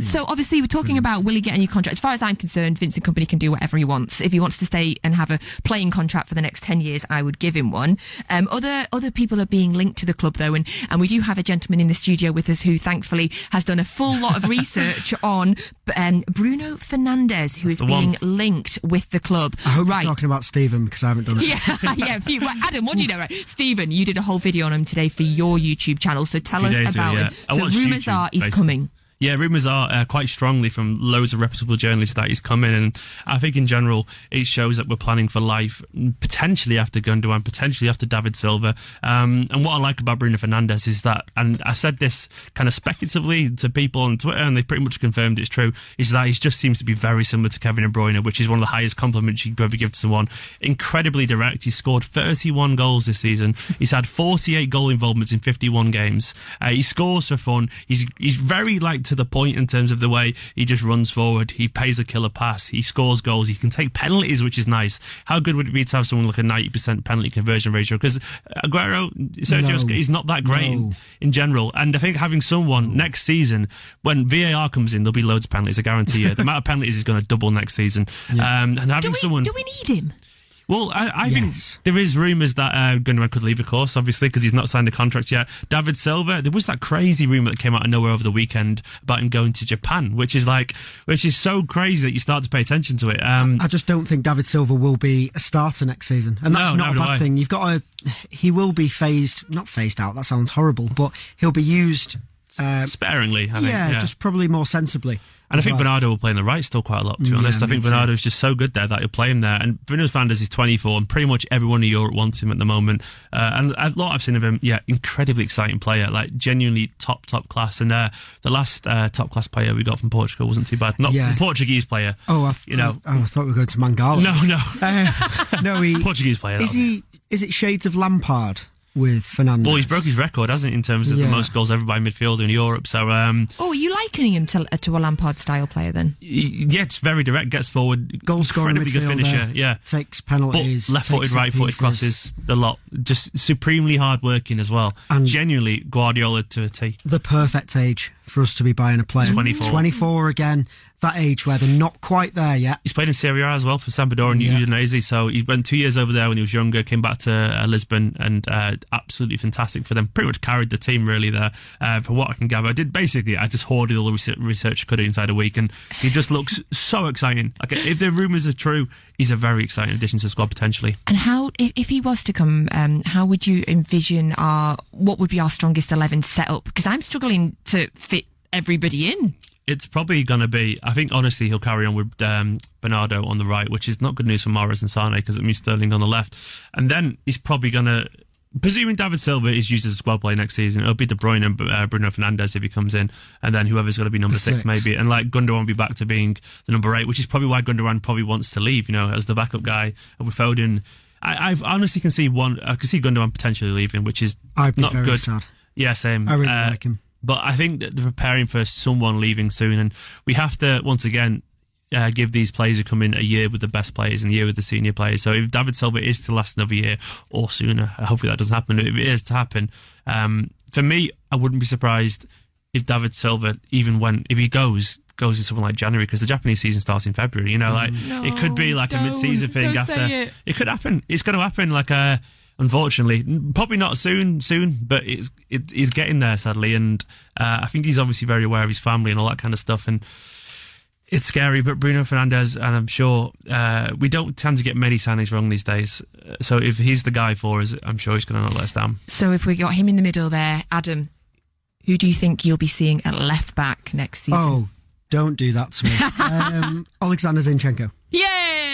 So obviously we're talking about, will he get a new contract? As far as I'm concerned, Vincent Kompany can do whatever he wants. If he wants to stay and have a playing contract for the next 10 years, I would give him one. Other people are being linked to the club, though, and we do have a gentleman in the studio with us who thankfully has done a full lot of research on Bruno Fernandes, who is being linked with the club. I hope you're talking about Stephen, because I haven't done it. Adam, what do you know? Right? Stephen, you did a whole video on him today for your YouTube channel, so tell us about him. So rumours are he's coming. Yeah, rumours are quite strongly from loads of reputable journalists that he's coming, and I think in general it shows that we're planning for life, potentially after Gundogan, potentially after David Silva. And what I like about Bruno Fernandes is that, and I said this kind of speculatively to people on Twitter and they pretty much confirmed it's true, is that he just seems to be very similar to Kevin De Bruyne, which is one of the highest compliments you could ever give to someone. Incredibly direct. He's scored 31 goals this season. He's had 48 goal involvements in 51 games. He scores for fun. He's very like to the point in terms of the way he just runs forward. He pays a killer pass. He scores goals. He can take penalties, which is nice. How good would it be to have someone like a 90% penalty conversion ratio? Because Aguero, Sergio, he's not that great in general. And I think having someone next season, when VAR comes in, there'll be loads of penalties, I guarantee you. The amount of penalties is going to double next season. Yeah. And having someone. Do we need him? Well, I think there is rumours that Gundogan could leave, of course, obviously, because he's not signed a contract yet. David Silva, there was that crazy rumour that came out of nowhere over the weekend about him going to Japan, which is so crazy that you start to pay attention to it. I just don't think David Silva will be a starter next season, and that's not a bad thing. He will be not phased out. That sounds horrible, but he'll be used sparingly, I think. Yeah, just probably more sensibly. And I think Bernardo will play on the right still quite a lot, to be honest. I think Bernardo's just so good there that he'll play him there. And Bruno Fernandes is 24, and pretty much everyone in Europe wants him at the moment. And a lot I've seen of him, incredibly exciting player, like genuinely top class. And the last top class player we got from Portugal wasn't too bad. Not a Portuguese player. I thought we were going to Mangala. No. Portuguese player. Is it shades of Lampard with Fernandes? Well, he's broke his record, hasn't he, in terms of the most goals ever by midfielder in Europe. So, are you likening him to a Lampard-style player then? Yeah, it's very direct, gets forward, goal-scorer, incredibly good finisher. Yeah, takes penalties, but left-footed, right-footed crosses, the lot. Just supremely hard-working as well. And genuinely, Guardiola to a T. The perfect age for us to be buying a player. 24 again, that age where they're not quite there yet. He's played in Serie A as well for Sampdoria and Udinese, so he went 2 years over there when he was younger, came back to Lisbon and looked absolutely fantastic for them. Pretty much carried the team really there, for what I can gather. I just hoarded all the research I could inside a week, and he just looks so exciting. Like, if the rumours are true, he's a very exciting addition to the squad potentially. And how, if he was to come, how would you envision what would be our strongest 11 set up? Because I'm struggling to fit everybody in. It's probably going to be, I think, honestly, he'll carry on with Bernardo on the right, which is not good news for Mahrez and Sané because it means Sterling on the left. And then he's probably going to, presuming David Silva is used as a squad player next season, it'll be De Bruyne and Bruno Fernandes if he comes in, and then whoever's going to be number six maybe. And like Gundogan will be back to being the number 8, which is probably why Gundogan probably wants to leave, you know, as the backup guy with Foden. I honestly can see I can see Gundogan potentially leaving, which is not good. I'd be very sad. Yeah, same. I really like him. But I think that they're preparing for someone leaving soon, and we have to, once again, give these players who come in a year with the best players and a year with the senior players. So if David Silva is to last another year or sooner, hopefully that doesn't happen. If it is to happen, for me, I wouldn't be surprised if David Silva, if he goes in something like January, because the Japanese season starts in February. You know, it could be like a mid-season thing after. It could happen. It's going to happen. Unfortunately, probably not soon, but he's getting there, sadly, and I think he's obviously very aware of his family and all that kind of stuff, and it's scary. But Bruno Fernandes, and I'm sure we don't tend to get many signings wrong these days, so if he's the guy for us, I'm sure he's going to not let us down. So if we got him in the middle there, Adam, who do you think you'll be seeing at left back next season? Oh, don't do that to me. Aleksandr Zinchenko. Yay!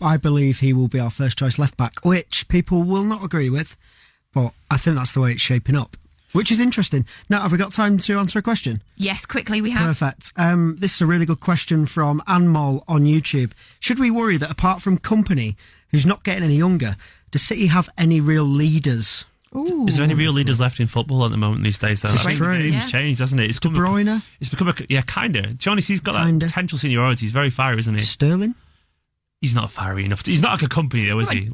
I believe he will be our first choice left back, which people will not agree with, but I think that's the way it's shaping up, which is interesting. Now, have we got time to answer a question? Yes, quickly we have. Perfect. This is a really good question from Anmol on YouTube. Should we worry that apart from Kompany, who's not getting any younger, does City have any real leaders? Ooh. Is there any real leaders left in football at the moment these days? It's true. The game's changed, hasn't it? It's De Bruyne. It's become kinda. To be honest, he's got that potential seniority. He's very fiery, isn't he? Sterling. He's not fiery enough. He's not like a Kompany, though, is he?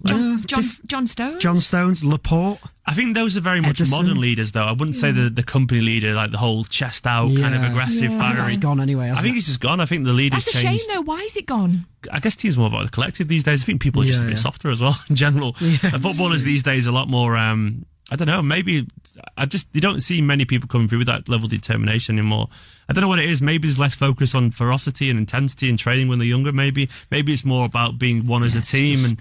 John Stones. John Stones, Laporte. I think those are very much Ederson. Modern leaders, though. I wouldn't say the Kompany leader, like the whole chest out kind of aggressive fiery. That's gone anyway. I think it's just gone. I think the leader's changed. That's a shame, though. Why is it gone? I guess teams are more about the collective these days. I think people are just a bit softer as well in general. Footballers these days are a lot more. I don't know. Maybe you don't see many people coming through with that level of determination anymore. I don't know what it is. Maybe there's less focus on ferocity and intensity and training when they're younger. Maybe it's more about being one as a team.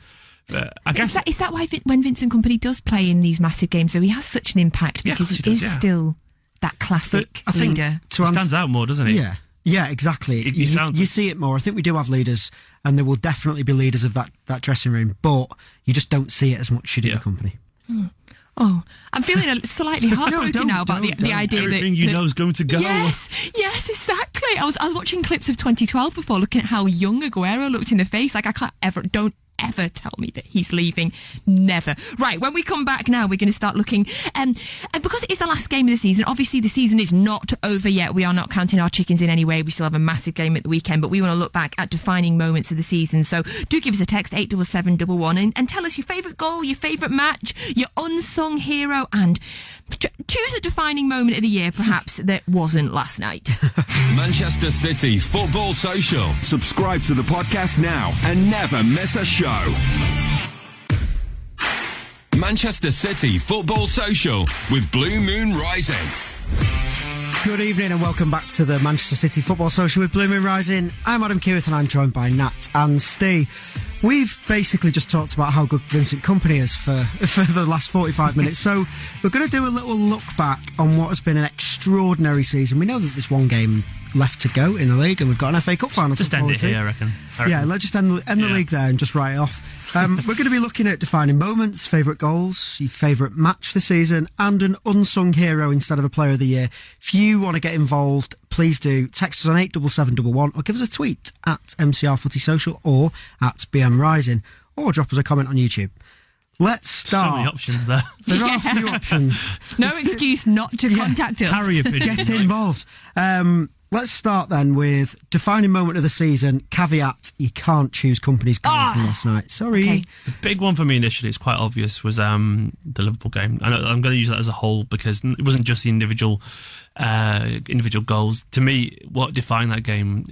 Is that why when Vincent Kompany does play in these massive games, so he has such an impact because he is still that classic leader. He stands out more, doesn't he? Yeah. Yeah, exactly. You see it more. I think we do have leaders, and there will definitely be leaders of that dressing room, but you just don't see it as much as you do in the Kompany. Mm. Oh, I'm feeling slightly heartbroken now about the idea everything that... Everything you know is going to go. Yes, exactly. I was watching clips of 2012 before, looking at how young Aguero looked in the face. Like, don't ever tell me that he's leaving. Never. Right, when we come back now, we're going to start looking... because it is the last game of the season, obviously the season is not over yet. We are not counting our chickens in any way. We still have a massive game at the weekend, but we want to look back at defining moments of the season. So do give us a text, 87711, and tell us your favourite goal, your favourite match, your unsung hero, and choose a defining moment of the year, perhaps, that wasn't last night. Manchester City Football Social. Subscribe to the podcast now and never miss a show. Manchester City Football Social with Blue Moon Rising. Good evening and welcome back to the Manchester City Football Social with Blue Moon Rising. I'm Adam Keyworth and I'm joined by Nat and Ste. We've basically just talked about how good Vincent Kompany is for the last 45 minutes. So we're going to do a little look back on what has been an extraordinary season. We know that there's one game left to go in the league and we've got an FA Cup final. Just end it here, I reckon. Yeah, let's just end the league there and just write it off. We're going to be looking at defining moments, favourite goals, your favourite match this season, and an unsung hero instead of a player of the year. If you want to get involved, please do. Text us on 87711 or give us a tweet at MCR Footy Social or at BM Rising, or drop us a comment on YouTube. Let's start. So many options there. There are a few options. No excuse not to contact us. Get involved. Let's start then with defining moment of the season, caveat, you can't choose Kompany's goal from last night. Sorry. Okay. The big one for me initially, it's quite obvious, was the Liverpool game. And I'm going to use that as a whole because it wasn't just the individual goals. To me, what defined that game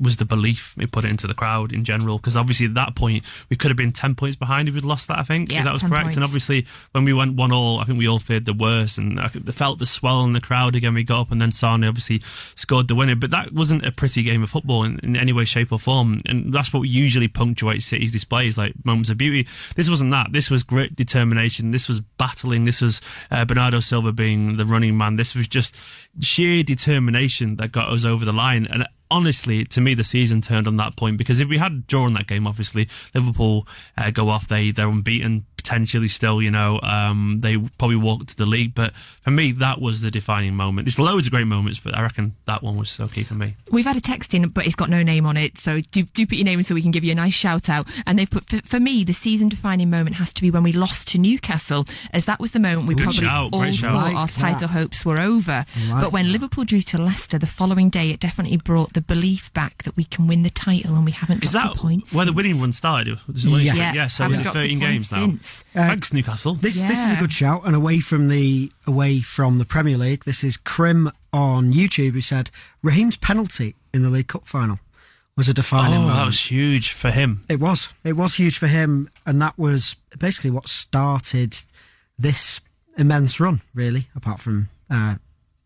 was the belief it put into the crowd in general, because obviously at that point we could have been 10 points behind if we'd lost that, I think, if that was correct. Points. And obviously when we went 1-1, I think we all feared the worst, and I felt the swell in the crowd again. We got up and then Sané obviously scored the winner, but that wasn't a pretty game of football in any way, shape or form, and that's what usually punctuates City's displays, like moments of beauty. This wasn't that. This was grit, determination, this was battling, this was Bernardo Silva being the running man, this was just sheer determination that got us over the line. And honestly, to me, the season turned on that point, because if we had drawn that game, obviously Liverpool go off, they're unbeaten potentially still, they probably walked to the league. But for me, that was the defining moment. There's loads of great moments, but I reckon that one was so key for me. We've had a text in, but it's got no name on it, so do put your name in so we can give you a nice shout out. And they've put, for me, the season defining moment has to be when we lost to Newcastle, as that was the moment we all thought our title hopes were over. But when Liverpool drew to Leicester the following day, it definitely brought the belief back that we can win the title, and we haven't got the points. Where the winning run started? So it's 13 games now. Thanks, Newcastle. This is a good shout, and away from the Premier League, this is Krim on YouTube, who said Raheem's penalty in the League Cup final was a defining moment. That was huge for him. It was huge for him, and that was basically what started this immense run, really, apart from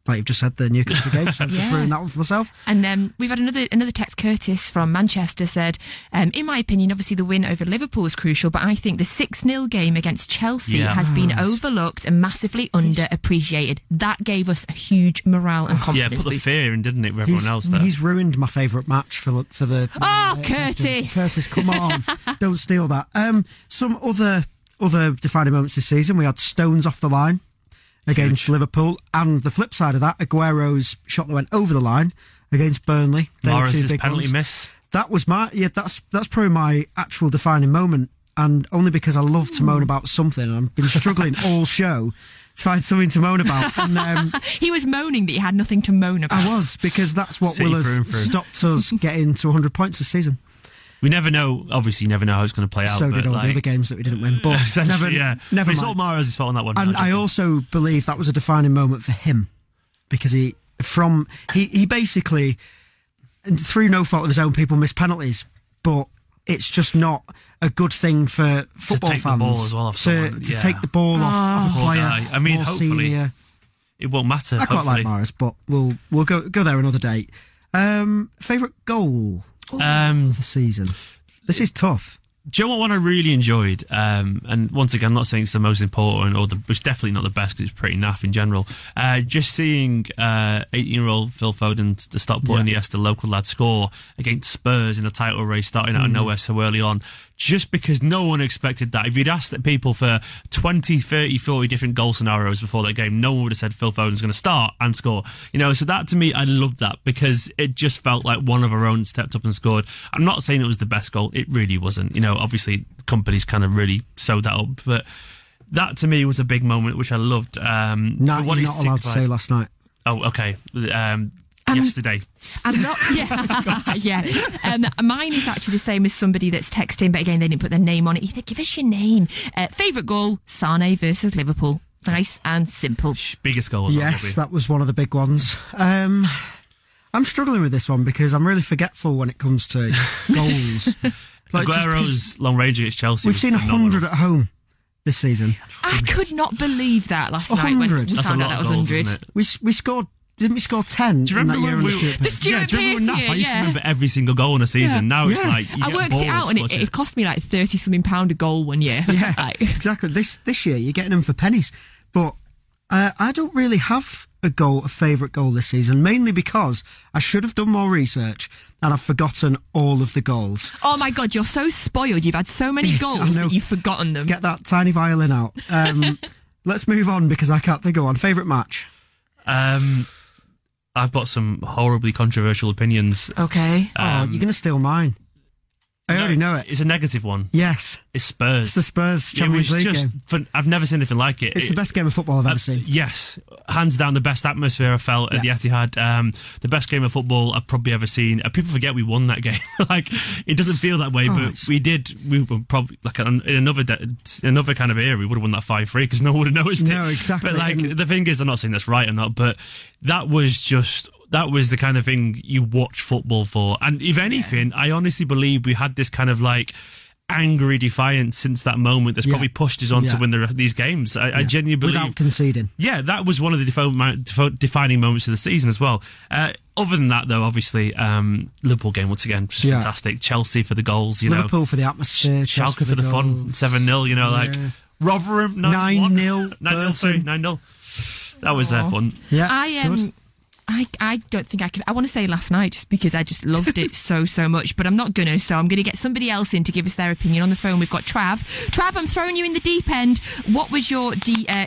like you've just said, the Newcastle game, so I've just ruined that one for myself. And we've had another text. Curtis from Manchester said, in my opinion, obviously the win over Liverpool was crucial, but I think the 6-0 game against Chelsea has been overlooked and massively underappreciated. That gave us a huge morale and confidence. Yeah, put the fear in, didn't it, for everyone else there? He's ruined my favourite match for the... Curtis! Curtis, come on. Don't steal that. Some other defining moments this season. We had Stones off the line against Liverpool, and the flip side of that, Aguero's shot that went over the line against Burnley. Morris's penalty miss. That was that's probably my actual defining moment, and only because I love to moan about something, and I've been struggling all show to find something to moan about. And, he was moaning that he had nothing to moan about. I was, because that's what will have stopped us getting to 100 points this season. We never know, obviously, how it's going to play out. So did all the other games that we didn't win. But never mind. It's all Mahrez's fault on that one. And I also believe that was a defining moment for him, because he basically, through no fault of his own, people miss penalties, but it's just not a good thing for football fans to take the ball off of a player. I mean, hopefully, senior. It won't matter. I quite like Mahrez, but we'll go there another day. Favourite goal? The season. This is tough. Do you know what one I really enjoyed? And once again, I'm not saying it's the most important, it's definitely not the best, because it's pretty naff in general. Just seeing 18-year-old Phil Foden, the Stockport and the local lad, score against Spurs in a title race starting out of nowhere so early on, just because no one expected that. If you'd asked people for 20, 30, 40 different goal scenarios before that game, no one would have said Phil Foden's going to start and score. So that, to me, I loved that, because it just felt like one of our own stepped up and scored. I'm not saying it was the best goal. It really wasn't. Obviously, companies kind of really sewed that up. But that, to me, was a big moment, which I loved. No, you're not allowed to say last night. Oh, okay. Yesterday. I'm not. Yeah. Yeah. Mine is actually the same as somebody that's texting, but again, they didn't put their name on it. Either give us your name. Favourite goal, Sané versus Liverpool. Nice and simple. Biggest goal. Yes, that was one of the big ones. I'm struggling with this one because I'm really forgetful when it comes to goals. Like Aguero's long range against Chelsea. We've seen 100 at home this season. I could not believe that last night when we found out that was 100. We scored. Didn't we score 10? Do you remember that year the Stuart Pearce? Do you remember when I used to remember every single goal in a season. Yeah. Now it's like I worked it out, and it cost me like 30 something pound a goal one year. Yeah, exactly. This year you're getting them for pennies. But I don't really have a favourite goal this season, mainly because I should have done more research and I've forgotten all of the goals. Oh my God, you're so spoiled. You've had so many goals that you've forgotten them. Get that tiny violin out. Let's move on because I can't think of one. Favourite match? I've got some horribly controversial opinions. Okay. You're going to steal mine. I already know it. It's a negative one. Yes. It's Spurs. It's the Spurs Champions League game. I've never seen anything like it. It's the best game of football I've ever seen. Yes. Hands down, the best atmosphere I felt at the Etihad. The best game of football I've probably ever seen. People forget we won that game. Like, it doesn't feel that way, but we did. We were probably, like, in another kind of era, we would have won that 5-3 because no one would have noticed it. No, exactly. But, like, the thing is, I'm not saying that's right or not, but that was just... That was the kind of thing you watch football for. And if anything, I honestly believe we had this kind of like angry defiance since that moment that's probably pushed us on to win these games. I genuinely believe... Without conceding. Yeah, that was one of the defining moments of the season as well. Other than that, though, obviously, Liverpool game once again, just fantastic. Chelsea for the goals, you Liverpool know. Liverpool for the atmosphere. Schalke for the fun, 7-0, you know, like... Rotherham, 9-1. 9-0. That was fun. Yeah, I don't think I can. I want to say last night just because I just loved it so much, but I'm not gonna. So I'm gonna get somebody else in to give us their opinion. On the phone we've got Trav. Trav, I'm throwing you in the deep end. What was your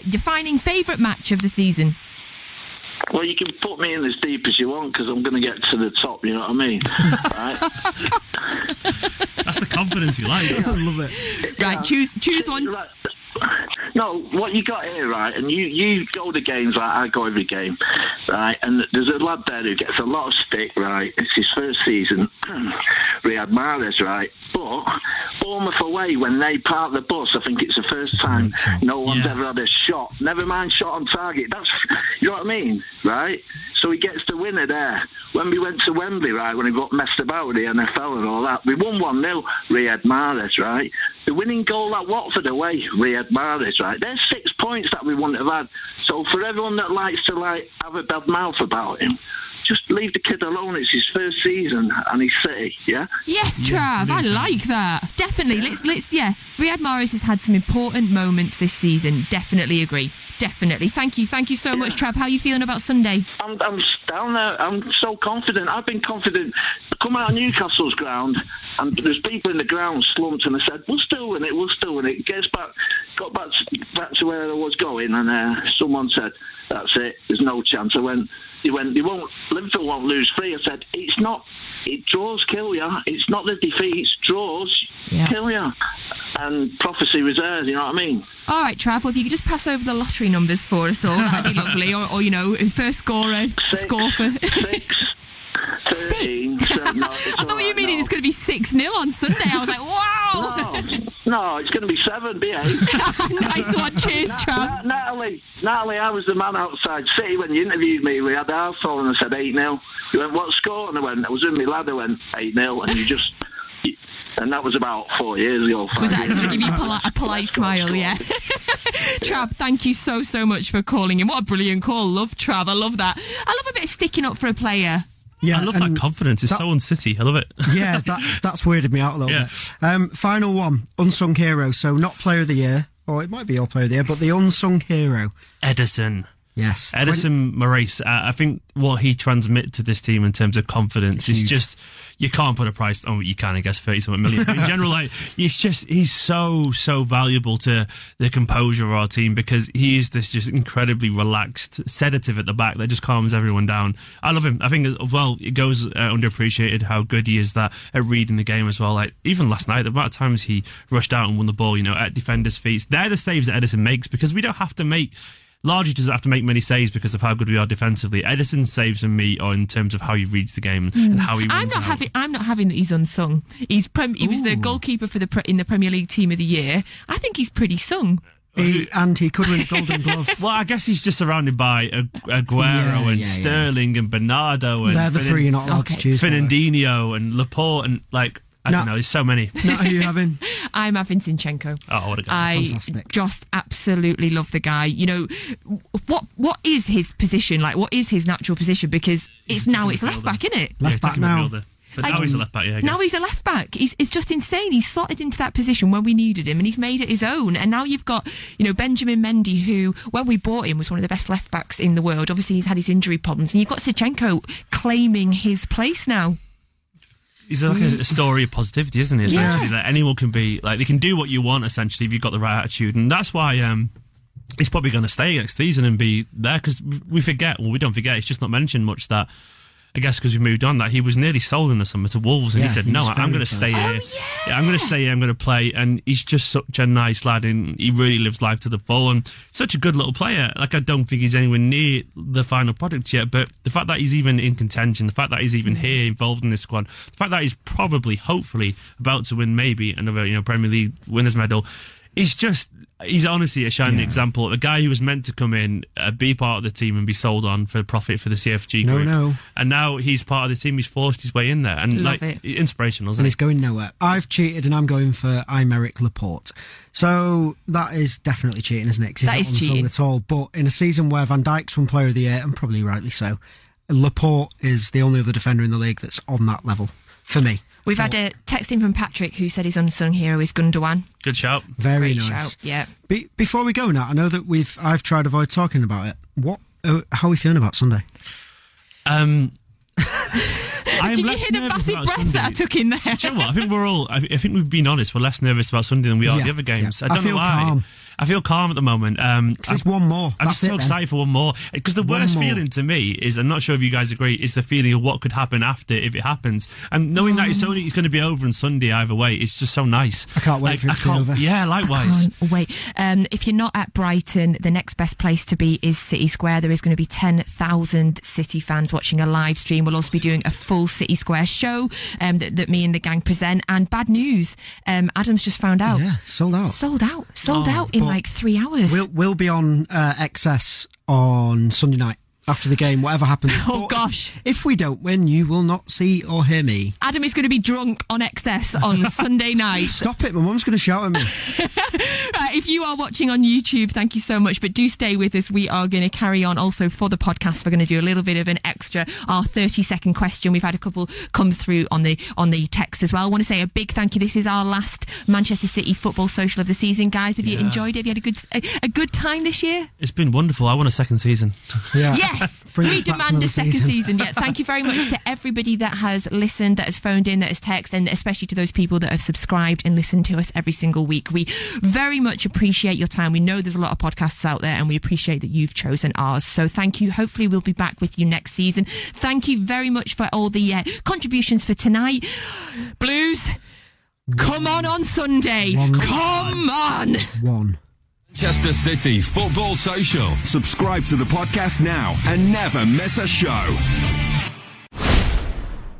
defining favourite match of the season? Well, you can put me in as deep as you want because I'm going to get to the top, you know what I mean? Right? That's the confidence you like. I love it. Right, choose one. Right. No, what you got here, right, and you go to games like I go every game, right, and there's a lad there who gets a lot of stick, right, it's his first season, Riyad Mahrez, right, but Bournemouth away when they park the bus, I think it's the first time no one's ever had a shot, never mind shot on target, that's, you know what I mean, right, so he gets the winner there. When we went to Wembley, right, when he got messed about with the NFL and all that, we won 1-0, Riyad Mahrez, right, the winning goal at Watford away, Riyad Mahrez, right? There's 6 points that we wouldn't have had. So for everyone that likes to have a bad mouth about him, just leave the kid alone. It's his first season and he's City, yeah? Yes, Trav, I like that. Definitely. Yeah. Let's Riyad Mahrez has had some important moments this season. Definitely agree. Definitely. Thank you so much, Trav. How are you feeling about Sunday? I'm down there. I'm so confident. I've been confident. I come out of Newcastle's ground and there's people in the ground slumped and I said, we'll still win it. Got back to where I was going and someone said, that's it, there's no chance. I went, Liverpool won't lose 3. I said, draws kill you. It's not the defeats, draws kill you. And prophecy was theirs, you know what I mean? All right, Trav, well, if you could just pass over the lottery numbers for us all, that'd be lovely. Or you know, first scorer, score for... 6, 13, 7, 9, I thought you meaning it's going to be 6-0 on Sunday. I was like, wow! No, it's going to be 7, be 8. Nice one, cheers, Trav. Natalie, I was the man outside City when you interviewed me. We had the household and I said 8-0. You went, what score? And I was with my lad, I went 8-0. And you just... And that was about 4 years ago. Was that going to give you a polite smile, yeah. Trav, thank you so much for calling in. What a brilliant call. Love Trav, I love that. I love a bit of sticking up for a player. Yeah, I love that confidence. It's so un-City. I love it. Yeah, that's weirded me out a little bit. Final one, unsung hero. So not player of the year, or it might be your player of the year, but the unsung hero. Ederson. Yes. Ederson Moraes. I think what he transmits to this team in terms of confidence is just... You can't put a price on you can, I guess, 30-something million. But in general, like, he's so valuable to the composure of our team because he is this just incredibly relaxed sedative at the back that just calms everyone down. I love him. I think, as well, it goes underappreciated how good he is at reading the game as well. Like, even last night, the amount of times he rushed out and won the ball, you know, at defenders' feet. They're the saves that Ederson makes because we don't have to make... Largely doesn't have to make many saves because of how good we are defensively. Ederson saves and me in terms of how he reads the game and how he wins. I'm not having that he's unsung. He was the goalkeeper for in the Premier League Team of the Year. I think he's pretty sung. He could win Golden Glove. Well, I guess he's just surrounded by Aguero and Sterling and Bernardo. And they're the three you're not allowed to choose. Fernandinho and Laporte and like... I don't know, there's so many. What are you having? I'm having Zinchenko. Oh, what a guy. Fantastic. Just absolutely love the guy. You know, what is his position? Like, what is his natural position? Because it's left-back, isn't it? Left-back now. But now he's a left-back, yeah, I guess. Now he's a left-back. It's just insane. He's slotted into that position when we needed him and he's made it his own. And now you've got, you know, Benjamin Mendy, who, when we bought him, was one of the best left-backs in the world. Obviously, he's had his injury problems. And you've got Zinchenko claiming his place now. It's like a story of positivity, isn't it? Essentially, that anyone can be like they can do what you want. Essentially, if you've got the right attitude, and that's why he's probably going to stay next season and be there because we don't forget. It's just not mentioned much that I guess because we moved on, that he was nearly sold in the summer to Wolves, and he said, no, I'm going to stay here. I'm going to stay here, I'm going to play. And he's just such a nice lad, and he really lives life to the full, and such a good little player. Like, I don't think he's anywhere near the final product yet, but the fact that he's even in contention, the fact that he's even here involved in this squad, the fact that he's probably, hopefully, about to win maybe another, you know, Premier League winners medal, it's just... He's honestly a shining example. A guy who was meant to come in, be part of the team and be sold on for profit for the CFG group. No. And now he's part of the team. He's forced his way in there. And inspirational, isn't it? And he's going nowhere. I've cheated and I'm going for Aymeric Laporte. So that is definitely cheating, isn't it? That not is cheating. At all. But in a season where Van Dijk's won Player of the Year, and probably rightly so, Laporte is the only other defender in the league that's on that level for me. We've had a text in from Patrick who said his unsung hero is Gundogan. Good shout. Very great nice. Shout, yeah. Before we go, Nat, I know that I've tried to avoid talking about it. How are we feeling about Sunday? Did you hear the massive breath Sunday. That I took in there? Do you know what? I think we've been honest, we're less nervous about Sunday than we are the other games. I feel know why. Calm. I feel calm at the moment. It's one more. I'm just so excited for one more. Because the worst feeling to me is, I'm not sure if you guys agree, is the feeling of what could happen after if it happens. And knowing that it's going to be over on Sunday either way, it's just so nice. I can't wait for it to be over. Yeah, likewise. I can't wait. If you're not at Brighton, the next best place to be is City Square. There is going to be 10,000 City fans watching a live stream. We'll also be doing a full City Square show that me and the gang present. And bad news, Adam's just found out. Yeah, sold out in like 3 hours. We'll be on XS on Sunday night after the game, whatever happens. Oh, but gosh. If we don't win, you will not see or hear me. Adam is going to be drunk on XS on Sunday night. Stop it, my mum's going to shout at me. Right, if you are watching on YouTube, thank you so much, but do stay with us. We are going to carry on also for the podcast. We're going to do a little bit of an extra, our 30-second question. We've had a couple come through on the text as well. I want to say a big thank you. This is our last Manchester City Football Social of the season. Guys, have you enjoyed it? Have you had a good time this year? It's been wonderful. I want a second season. Yeah. Yes. We demand a second season. Yeah, thank you very much to everybody that has listened, that has phoned in, that has texted, and especially to those people that have subscribed and listened to us every single week. We very much appreciate your time. We know there's a lot of podcasts out there, and we appreciate that you've chosen ours. So thank you. Hopefully we'll be back with you next season. Thank you very much for all the contributions for tonight. Blues, come on Sunday. Come on. Manchester City Football Social. Subscribe to the podcast now and never miss a show.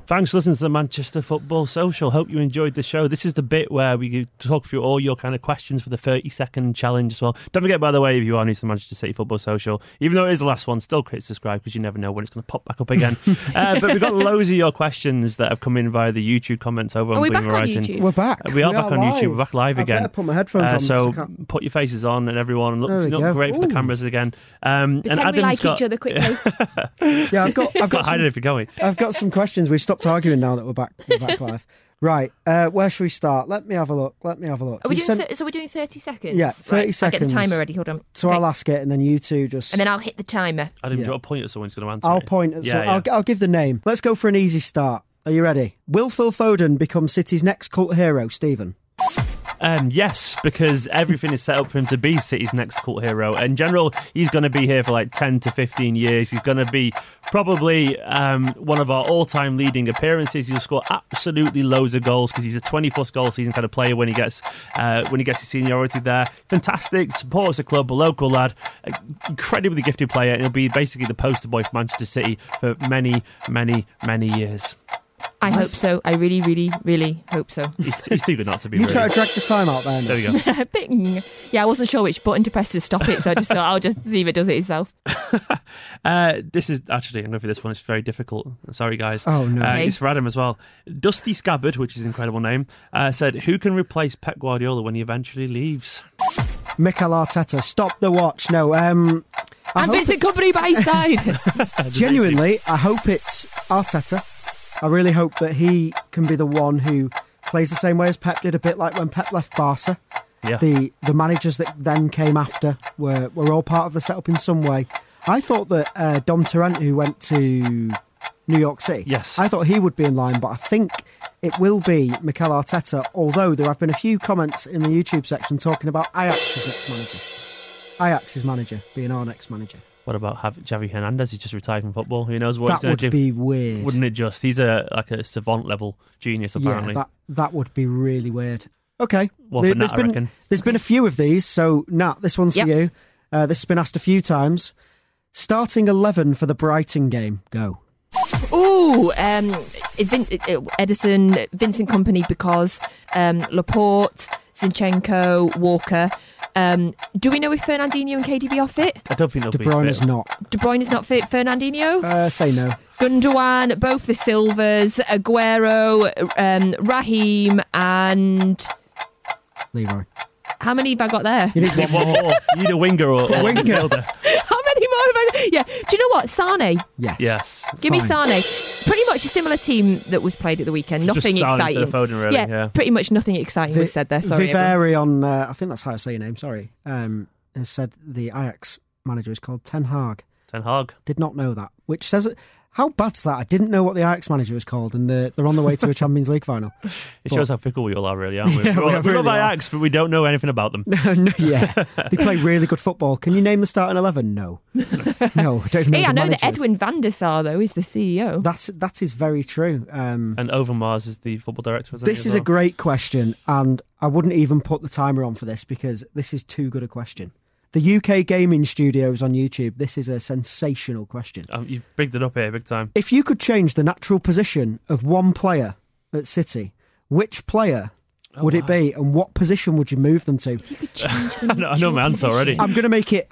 Thanks for listening to the Manchester Football Social. Hope you enjoyed the show. This is the bit where we talk through all your kind of questions for the 30-second challenge as well. Don't forget, by the way, if you are new to the Manchester City Football Social, even though it is the last one, still click subscribe because you never know when it's going to pop back up again. But we've got loads of your questions that have come in via the YouTube comments over on Blue Moon Rising. We're back. We are back on YouTube. We're back live again. I better put my headphones on. So put your faces on and everyone. Look great for the cameras again. Pretend and we like each other quickly. Yeah, I've got hide it if you're going. I've got some questions. We've stopped arguing now that we're back live. Right, where should we start? Let me have a look. We're doing 30 seconds? Yeah, 30 seconds. I get the timer ready, hold on. So I'll ask it and then you two just... And then I'll hit the timer. I didn't draw a point at someone who's going to answer. I'll point at someone. Yeah. I'll give the name. Let's go for an easy start. Are you ready? Will Phil Foden become City's next cult hero, Stephen? Yes, because everything is set up for him to be City's next cult hero. In general, he's going to be here for like 10 to 15 years. He's going to be probably one of our all-time leading appearances. He'll score absolutely loads of goals because he's a 20-plus goal season kind of player when he gets his seniority there. Fantastic, supports a club, a local lad, incredibly gifted player, and he'll be basically the poster boy for Manchester City for many, many, many years. I hope so. I really, really, really hope so. He's too good not to be. You really try to drag the time out there. There we go. Bing. Yeah, I wasn't sure which button to press to stop it, so I just thought I'll just see if it does it itself. This is actually, I'm going for this one. It's very difficult. Sorry, guys. Oh no, it's for Adam as well. Dusty Scabbard, which is an incredible name, said, "Who can replace Pep Guardiola when he eventually leaves?" Mikel Arteta. Stop the watch. No. And Vincent Kompany by his side. Genuinely, I hope it's Arteta. I really hope that he can be the one who plays the same way as Pep did, a bit like when Pep left Barca. Yeah. The managers that then came after were all part of the setup in some way. I thought that Dom Tarrant, who went to New York City, yes, I thought he would be in line, but I think it will be Mikel Arteta, although there have been a few comments in the YouTube section talking about Ajax's next manager. Ajax's manager being our next manager. What about Javi Hernandez? He's just retired from football. Who knows what he's going to do? That would be weird. Wouldn't it just? He's a savant level genius, apparently. Yeah, that would be really weird. Okay. Well, there's been a few of these. So, Nat, this one's for you. This has been asked a few times. Starting 11 for the Brighton game. Go. Ooh, Ederson, Vincent Kompany, because Laporte, Zinchenko, Walker. Do we know if Fernandinho and KDB are fit? I don't think they'll be fit. De Bruyne is not fit. Fernandinho? Say no. Gundogan, both the Silvers, Aguero, Raheem and... Leroy. How many have I got there? You need one more. You need a winger or winger. Midfielder. How many more have I got? Yeah. Do you know what? Sané. Yes. Give me Sané. Pretty much a similar team that was played at the weekend. Nothing exciting. Foden, really. Yeah. Pretty much nothing exciting was said there. Sorry. Viveri on, I think that's how I say your name. Sorry. Has said the Ajax manager is called Ten Hag. Did not know that. Which says it. How bad's that? I didn't know what the Ajax manager was called, and they're on the way to a Champions League final. It shows how fickle we all are, really, aren't we? Yeah, we love Ajax, but we don't know anything about them. Yeah, they play really good football. Can you name the starting 11? No, I don't know. Hey, I know that Edwin van der Sar, though, is the CEO. That is very true. And Overmars is the football director. This is a great question, and I wouldn't even put the timer on for this because this is too good a question. The UK Gaming Studios on YouTube, this is a sensational question. You've bigged it up here big time. If you could change the natural position of one player at City, which player would it be and what position would you move them to? If you could change the natural I know my answer already. I'm going to make it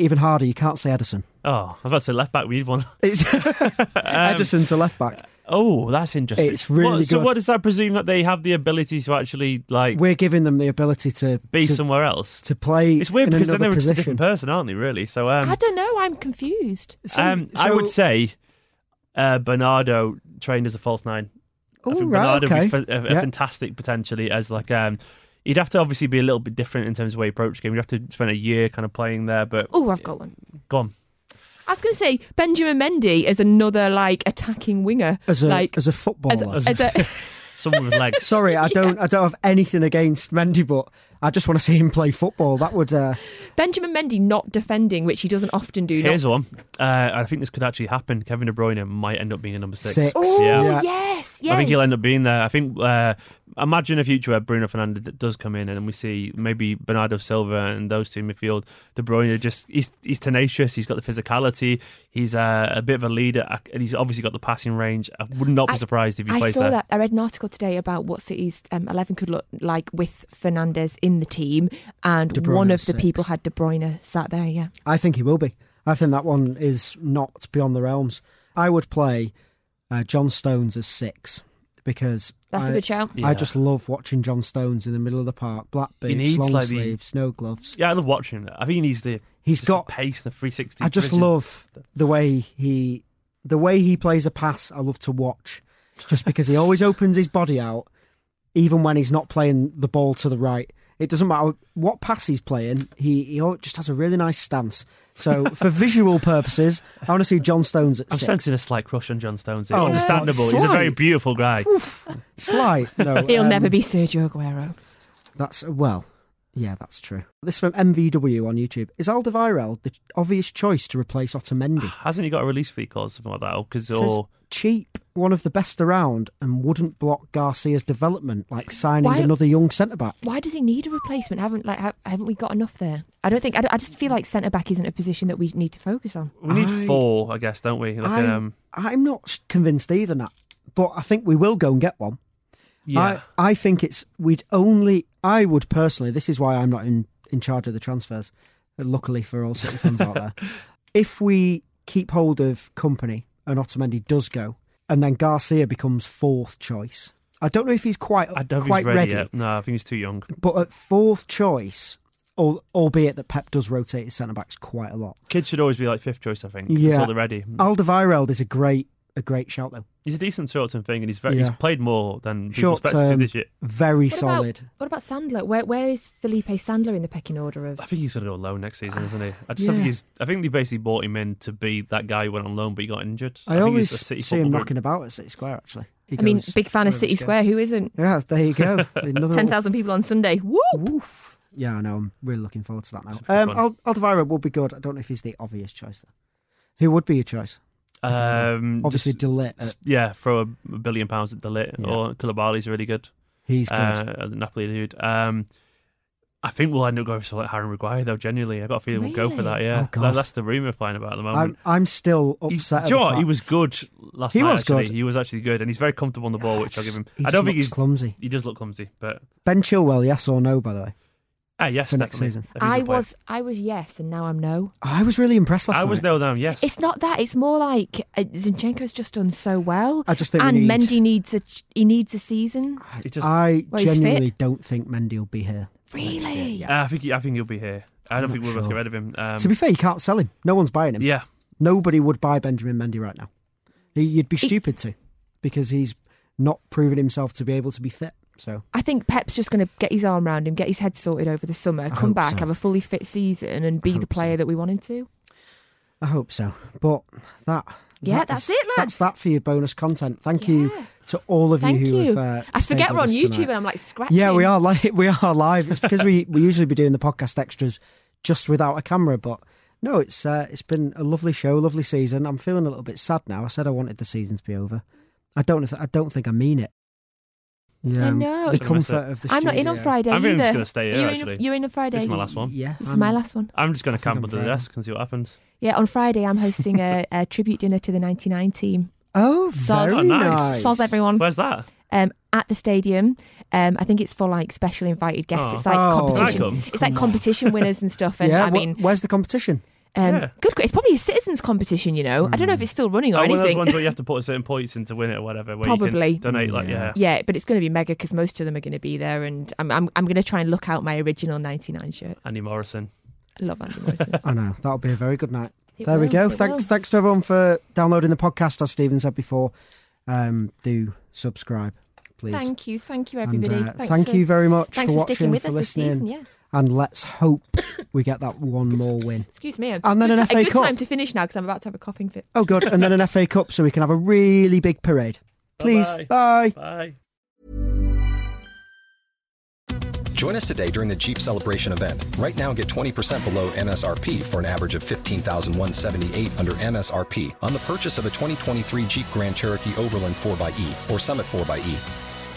even harder. You can't say Ederson. Oh, I've got to say left back. We need one. Ederson to left back. Oh, that's interesting. It's really good. So what does that presume? That they have the ability to actually, like... We're giving them the ability to... Be somewhere else. To play. It's weird because then they're just a different person, aren't they, really? So I don't know, I'm confused. So, I would say Bernardo trained as a false nine. Oh, right, okay. Bernardo would be fantastic, potentially, as like... he'd have to obviously be a little bit different in terms of the way he approached the game. You'd have to spend a year kind of playing there, but... Oh, I've got one. Go on. I was going to say Benjamin Mendy as another like attacking winger, as a footballer, someone with legs. Sorry, I don't have anything against Mendy, but I just want to see him play football. That would Benjamin Mendy not defending, which he doesn't often do. Here's one. I think this could actually happen. Kevin De Bruyne might end up being a number six. Oh yes. I think he'll end up being there. I think. Imagine a future where Bruno Fernandes does come in and we see maybe Bernardo Silva and those two in midfield. De Bruyne, he's tenacious, he's got the physicality, he's a bit of a leader, and he's obviously got the passing range. I would not be surprised if he plays there. I read an article today about what City's 11 could look like with Fernandes in the team, and one of the people had De Bruyne sat there, yeah. I think he will be. I think that one is not beyond the realms. I would play John Stones as six. Because that's a good shout. Yeah. I just love watching John Stones in the middle of the park, black boots, long sleeves, no gloves. Yeah, I love watching him. I think he's got the pace, the 360. I just love the way he plays a pass. I love to watch, just because he always opens his body out, even when he's not playing the ball to the right. It doesn't matter what pass he's playing. He just has a really nice stance. So for visual purposes, I want to see John Stones at six. I'm sensing a slight crush on John Stones. It's understandable. He's a very beautiful guy. Slight. No, he'll never be Sergio Aguero. That's true. This is from MVW on YouTube. Is Alderweireld the obvious choice to replace Otamendi? Hasn't he got a release fee clause or something like that? Cheap, one of the best around, and wouldn't block Garcia's development, like signing another young centre back. Why does he need a replacement? Haven't we got enough there? I don't think. I just feel like centre back isn't a position that we need to focus on. We need four, I guess, don't we? I'm not convinced either, Nat, but I think we will go and get one. Yeah, I think it's I would personally. This is why I'm not in charge of the transfers. Luckily for all City fans out there, if we keep hold of Kompany and Otamendi does go, and then Garcia becomes fourth choice. I don't know if he's quite ready. No, I think he's too young. But at fourth choice, albeit that Pep does rotate his centre backs quite a lot. Kids should always be like fifth choice, I think, until they're ready. Alderweireld is a great shout though. He's a decent short-term thing, and he's played more than people expected this year. Very solid. What about Sandler? Where is Felipe Sandler in the pecking order of? I think he's going to go on loan next season, isn't he? I think they basically bought him in to be that guy who went on loan, but he got injured. I always see him knocking about at City Square. Actually, big fan of City Square. Who isn't? Yeah, there you go. 10,000 people on Sunday. Woof. Yeah, I know. I'm really looking forward to that now. Alderweireld will be good. I don't know if he's the obvious choice, though. Who would be your choice? Obviously, Delete. Yeah, throw £1 billion at Delete. Yeah. Or Koulibaly's really good. He's good. The Napoli dude. I think we'll end up going for like Harry Maguire, though, genuinely. I got a feeling we'll go for that, yeah. Oh, that's the rumour flying about at the moment. I'm still upset. Sure, he was good last night, actually. He was actually good, and he's very comfortable on the ball, which I'll give him. I don't think he's clumsy. He does look clumsy, but... Ben Chilwell, yes or no, by the way? Yes, for next season. I was yes, and now I'm no. I was really impressed last night. I was no, now I'm yes. It's not that. It's more like Zinchenko's just done so well. I just think Mendy needs a season. I genuinely don't think Mendy will be here. Really? Yeah. I think he'll be here. I don't think we'll be able to get rid of him. To be fair, you can't sell him. No one's buying him. Yeah. Nobody would buy Benjamin Mendy right now. You'd be stupid to, because he's not proven himself to be able to be fit. So I think Pep's just going to get his arm around him, get his head sorted over the summer, come back, have a fully fit season, and be the player that we want him to. I hope so. But that's it, lads. That's that for your bonus content. Thank you to all of you who have. I forget we're on YouTube tonight. And I'm like scratching. Yeah, we are live. It's because we usually be doing the podcast extras just without a camera, but no, it's been a lovely show, lovely season. I'm feeling a little bit sad now. I said I wanted the season to be over. I don't think I mean it. Yeah, I know. The comfort of the studio. I'm not in on Friday either. I'm just going to stay here, actually. You're in on Friday? This is my last one. Yeah. This is my last one. I'm just going to camp under the desk and see what happens. Yeah, on Friday I'm hosting a tribute dinner to the 99 team. Oh, very nice. Soz everyone. Where's that? At the stadium. I think it's for like special invited guests. Oh. It's like competition. It's like competition winners and stuff. And yeah, I mean, where's the competition? Good. It's probably a citizens' competition, you know. I don't know if it's still running or anything. One of those ones where you have to put a certain points in to win it or whatever. Where probably you can donate, Yeah, but it's going to be mega because most of them are going to be there, and I'm going to try and look out my original 99 shirt. Andy Morrison. I love Andy Morrison. I know that'll be a very good night. There we go. Thanks to everyone for downloading the podcast. As Stephen said before, do subscribe, please. Thank you, everybody. And, thank you very much for watching, for listening. This season, And let's hope we get that one more win. Excuse me. And then an FA Cup. A good time to finish now because I'm about to have a coughing fit. Oh, good. And then an FA Cup so we can have a really big parade. Please. Bye. Bye. Join us today during the Jeep Celebration event. Right now, get 20% below MSRP for an average of $15,178 under MSRP on the purchase of a 2023 Jeep Grand Cherokee Overland 4xE or Summit 4xE.